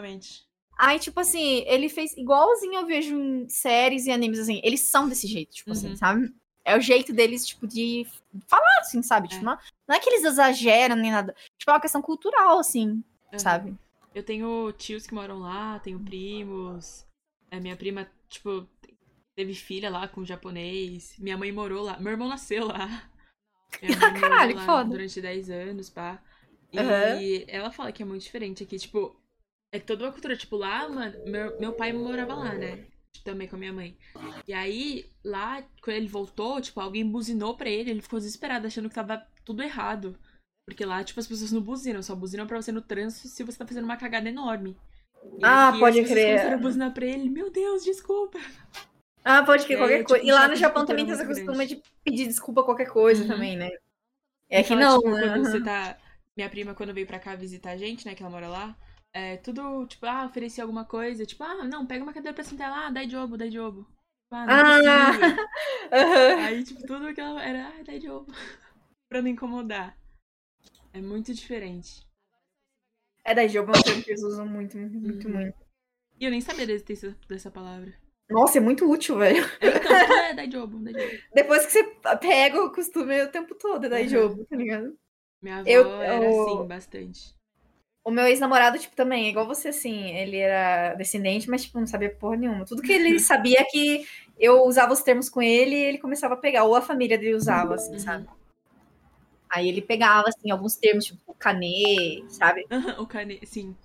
Aí, tipo assim, ele fez igualzinho eu vejo em séries e animes, assim, eles são desse jeito, tipo uhum. assim, sabe? É o jeito deles, tipo, de falar, assim, sabe? É. Tipo, não, não é que eles exageram nem nada, tipo, é uma questão cultural, assim, uhum. sabe? Eu tenho tios que moram lá, tenho primos, a minha prima, tipo... Teve filha lá com o japonês. Minha mãe morou lá. Meu irmão nasceu lá. Minha mãe ah, caralho, morou lá que foda. Durante dez anos, pá. E uhum. ela fala que é muito diferente aqui, tipo, é toda uma cultura, tipo, lá, mano, meu, meu pai morava lá, né? Também com a minha mãe. E aí, lá, quando ele voltou, tipo, alguém buzinou pra ele, ele ficou desesperado, achando que tava tudo errado. Porque lá, tipo, as pessoas não buzinam, só buzinam pra você no trânsito se você tá fazendo uma cagada enorme. E ah, aqui, pode crer. Começaram a buzinar pra ele, meu Deus, desculpa. Ah, pode crer, é, qualquer tipo, coisa. E lá no Japão também tem essa costuma de pedir desculpa a qualquer coisa uhum. também, né? É que não, tipo, né? Quando você tá... Minha prima, quando veio pra cá visitar a gente, né, que ela mora lá, é tudo, tipo, ah, ofereci alguma coisa, tipo, ah, não, pega uma cadeira pra sentar lá, daijoubu, daijoubu. Ah, não, ah! Uhum. Aí, tipo, tudo aquilo era, ah, daijoubu, pra não incomodar. É muito diferente. É, daijoubu é uma coisa que eles usam muito, muito, muito, uhum. muito. E eu nem sabia da existência dessa palavra. Nossa, é muito útil, velho. É, então, é daijoubu, daijoubu. Depois que você pega o costume o tempo todo, é daijoubu, uhum. tá ligado? Minha avó eu, era assim, o... bastante. O meu ex-namorado, tipo, também, igual você, assim, ele era descendente, mas, tipo, não sabia porra nenhuma. Tudo que ele sabia é que eu usava os termos com ele e ele começava a pegar, ou a família dele usava, assim, uhum. sabe? Aí ele pegava, assim, alguns termos, tipo, o kanê, sabe? Uhum, o kanê, sim.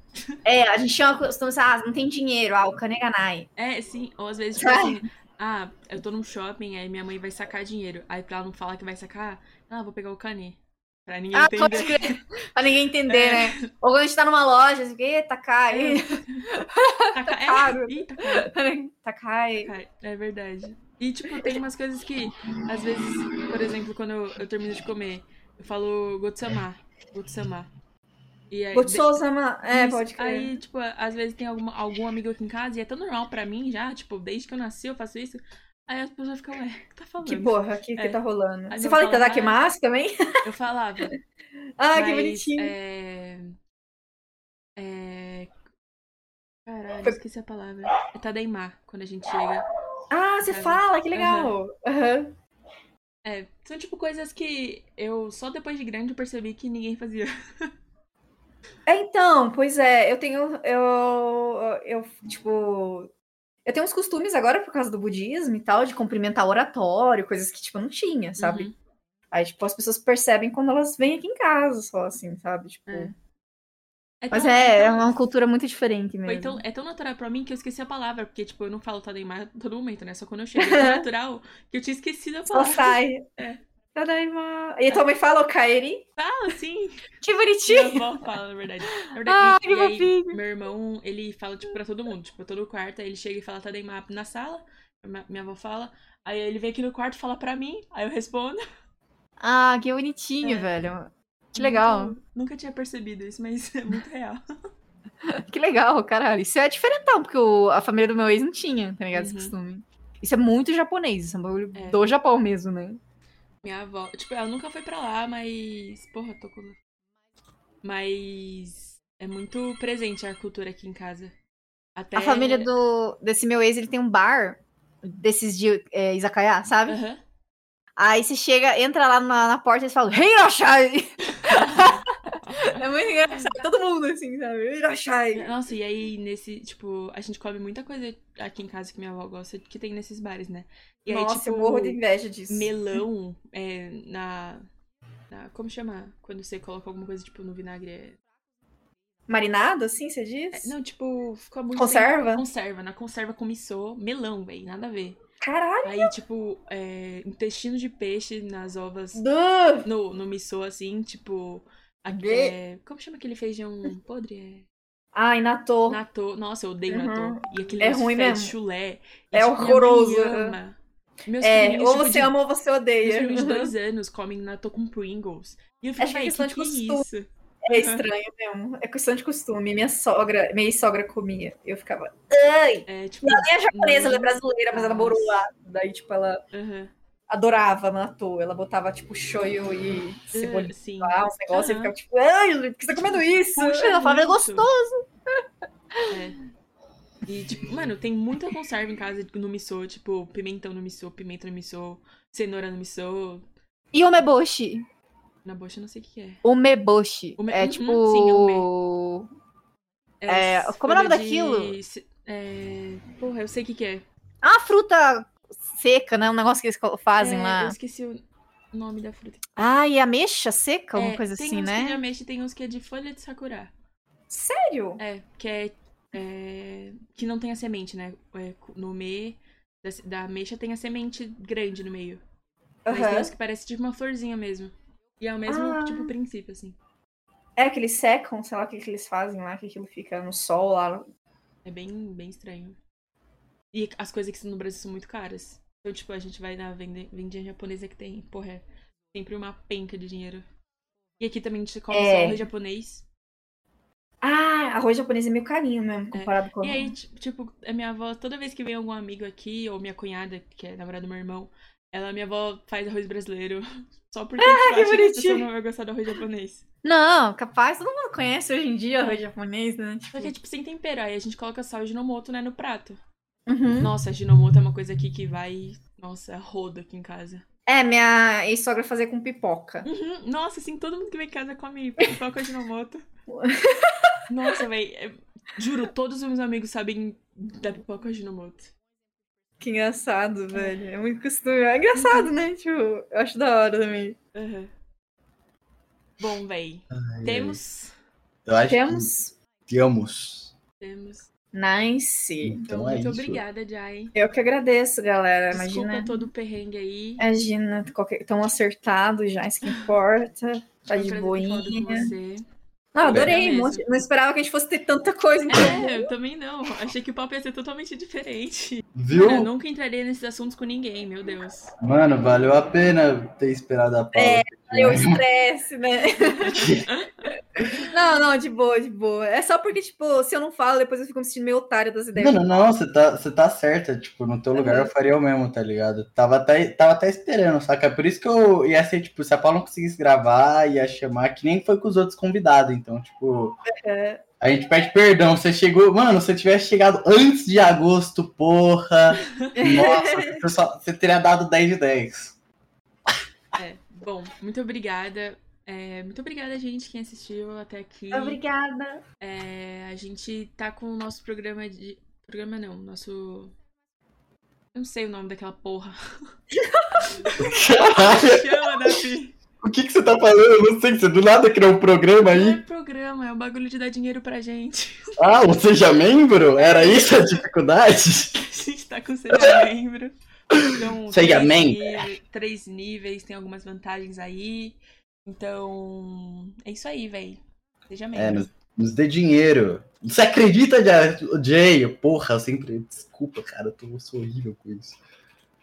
É, a gente chama, costuma assim, ah, não tem dinheiro, ah, o kanê ganai. É, sim, ou às vezes, tipo, sabe? Assim... Ah, eu tô num shopping, aí minha mãe vai sacar dinheiro. Aí pra ela não falar que vai sacar, ah, vou pegar o kanê. Pra ninguém ah, entender. Pra ninguém entender, é. né? Ou quando a gente tá numa loja, assim, eita, cai. É. Tá, ca... é. Caro. Ih, tá caro. Tá cai. Tá cai. É verdade. E, tipo, tem umas coisas que, às vezes, por exemplo, quando eu, eu termino de comer, eu falo gotsama. Gotsama. Gotsosama. É, pode crer. Aí, tipo, às vezes tem alguma, algum amigo aqui em casa, e é tão normal pra mim já, tipo, desde que eu nasci eu faço isso. Aí as pessoas ficam, ué, o que tá falando? Que porra, o que, é. que tá rolando? Aí você fala itadakimasu também? Eu falava. Ah, mas, que bonitinho. É... é... Caralho, Foi... esqueci a palavra. É tadaimá, quando a gente chega. Ah, você sabe? Fala, que legal. Uhum. Uhum. É, são tipo coisas que eu só depois de grande eu percebi que ninguém fazia. É, então, pois é, eu tenho, eu, eu tipo... Eu tenho uns costumes agora, por causa do budismo e tal, de cumprimentar oratório, coisas que, tipo, eu não tinha, sabe? Uhum. Aí, tipo, as pessoas percebem quando elas vêm aqui em casa, só assim, sabe? Tipo... É. É tão... Mas é, é uma cultura muito diferente mesmo. Foi tão, é tão natural pra mim que eu esqueci a palavra, porque, tipo, eu não falo tadaimá todo momento, né? Só quando eu chego é tão natural que eu tinha esquecido a palavra. Só sai. É. Tadaimá. E a tua mãe fala o kaeri? Fala, sim. Que bonitinho. Minha avó fala, na verdade. Na verdade ah, e, que e aí, meu irmão, ele fala, tipo, pra todo mundo. Tipo, todo quarto, aí ele chega e fala tadaimá na sala. Minha avó fala. Aí ele vem aqui no quarto e fala pra mim. Aí eu respondo. Ah, que bonitinho, é. velho. Que legal. Nunca, nunca tinha percebido isso, mas é muito real. Que legal, caralho. Isso é diferentão, porque o, a família do meu ex não tinha, tá ligado? Uhum. Esse costume. Isso é muito japonês. Isso é um bagulho é. do Japão mesmo, né? Minha avó, tipo, ela nunca foi pra lá, mas... Porra, tô com... Mas é muito presente a cultura aqui em casa. Até... A família do desse meu ex, ele tem um bar desses de é, izakaya, sabe? Uhum. Aí você chega, entra lá na, na porta e eles falam Heirashai! É muito engraçado, todo mundo assim, sabe? Heirashai! Nossa, e aí nesse, tipo, a gente come muita coisa aqui em casa que minha avó gosta, que tem nesses bares, né? E nossa, aí, tipo, eu morro de inveja disso. Melão, é, na, na... Como chama? Quando você coloca alguma coisa, tipo, no vinagre, é... Marinado, assim, você diz? É, não, tipo, ficou muito... Conserva? Bem, conserva, na conserva com missô, melão, velho, nada a ver. Caralho! Aí, tipo, é, intestino de peixe nas ovas, Duh. no, no missô, assim, tipo... Aqui, é, como chama aquele feijão podre? É... Ai, natô. Natô. Nossa, eu odeio uhum. natô. E aquele é ruim mesmo. Chulé. E é horroroso. Meus é, ou você de, ama ou você odeia. Meus filhos de dois anos comem natô com Pringles. E eu fiquei, é questão que, de que costume. Isso? É estranho mesmo. É questão de costume. Minha sogra, minha sogra comia. Eu ficava... Ai! É, tipo, ela nem é japonesa, não... ela é brasileira, mas ela morou lá. Daí, tipo, ela uhum. adorava natô. Ela botava, tipo, shoyu e cebolinha. Sim. Lá, uns negócios. Uhum. E ficava, tipo, ai, por que você tá comendo isso? Puxa, ela falava, é gostoso. É. E, tipo, mano, tem muita conserva em casa no missô, tipo, pimentão no missô, pimenta no missô, cenoura no missô. E umeboshi? Na bocha eu não sei o que é. Umeboshi. Ume... É, tipo... Sim, ume. É, é... Como é o nome de... daquilo? É... Porra, eu sei o que que é. Ah, fruta seca, né? Um negócio que eles fazem é, lá. Eu esqueci o... o nome da fruta. Ah, e ameixa seca, alguma é, coisa assim, uns né? Tem uns que é ameixa e tem uns que é de folha de sakura. Sério? É, que é... é que não tem a semente, né? É, no meio da, da ameixa tem a semente grande no meio. Uhum. Mas tem uns que parece tipo uma florzinha mesmo. E é o mesmo ah. tipo princípio, assim. É, que eles secam, sei lá o que, que eles fazem lá, que aquilo fica no sol lá. É bem, bem estranho. E as coisas que no Brasil são muito caras. Então, tipo, a gente vai na vendinha japonesa que tem, porra, é sempre uma penca de dinheiro. E aqui também a gente come é. só arroz japonês. Ah, arroz japonês é meio carinho mesmo, comparado é. com... E aí, tipo, a minha avó, toda vez que vem algum amigo aqui, ou minha cunhada, que é namorada do meu irmão, ela, minha avó, faz arroz brasileiro. Só porque ah, tipo, que acha que a pessoa não vai gostar do arroz japonês. Não, capaz, todo mundo conhece hoje em dia arroz japonês, né? Tipo... Só que é, tipo, sem tempero. Aí a gente coloca só o Ajinomoto, né, no prato. Uhum. Nossa, Ajinomoto é uma coisa aqui que vai... Nossa, roda aqui em casa. É, minha ex-sogra fazia com pipoca. Uhum. Nossa, assim, todo mundo que vem em casa come pipoca Ajinomoto. Nossa, velho. Juro, todos os meus amigos sabem da pipoca Ajinomoto. Que engraçado, velho. É muito costume. É engraçado, uhum. né? Tipo, eu acho da hora também. Uhum. Bom, velho. Temos... Eu acho Temos... que... Temos. Temos. Nice. Então, então é muito isso. Obrigada, Jay. Eu que agradeço, galera. Desculpa Imagina... todo o perrengue aí. Imagina, qualquer... tão acertado já, isso que importa. Tá de boinha. Não, adorei. Não esperava que a gente fosse ter tanta coisa. É, eu também não. Achei que o papo ia ser totalmente diferente. Viu? Cara, eu nunca entraria nesses assuntos com ninguém, meu Deus. Mano, valeu a pena ter esperado a Paula. É, valeu o estresse, né? Não, não, de boa, de boa. É só porque, tipo, se eu não falo, depois eu fico me sentindo meio otário das ideias. Não, não, não, você tá, você tá certa. Tipo, no teu lugar eu faria o mesmo, tá ligado? Tava até, tava até esperando, saca? Por isso que eu ia ser, tipo, se a Paula não conseguisse gravar, ia chamar, que nem foi com os outros convidados. Então, tipo, é. a gente pede perdão. Você chegou... Mano, se eu tivesse chegado antes de agosto, porra... Nossa, você, só, você teria dado dez de dez. É, bom, muito obrigada... É, muito obrigada, gente, quem assistiu até aqui. Obrigada. É, a gente tá com o nosso programa de... Programa não, nosso... Eu não sei o nome daquela porra. Chama, Davi. O que que você tá falando? Eu não sei, você do nada criou um programa aí. Não é programa, é um bagulho de dar dinheiro pra gente. Ah, ou seja membro? Era isso a dificuldade? A gente tá com seja membro. Então, seja membro. Três níveis, tem algumas vantagens aí. Então, é isso aí, velho. Seja mesmo. É, nos, nos dê dinheiro. Você acredita, Jay? Porra, eu sempre... Desculpa, cara, eu tô sou horrível com isso.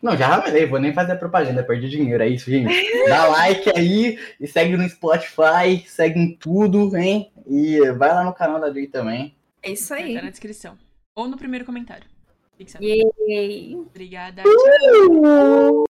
Não, já ramelei, vou nem fazer a propaganda, perdi dinheiro, é isso, gente. Dá like aí, e segue no Spotify, segue em tudo, hein? E vai lá no canal da Jay também. É isso aí. Tá na descrição. Ou no primeiro comentário. Fique sabendo. Obrigada. Tchau.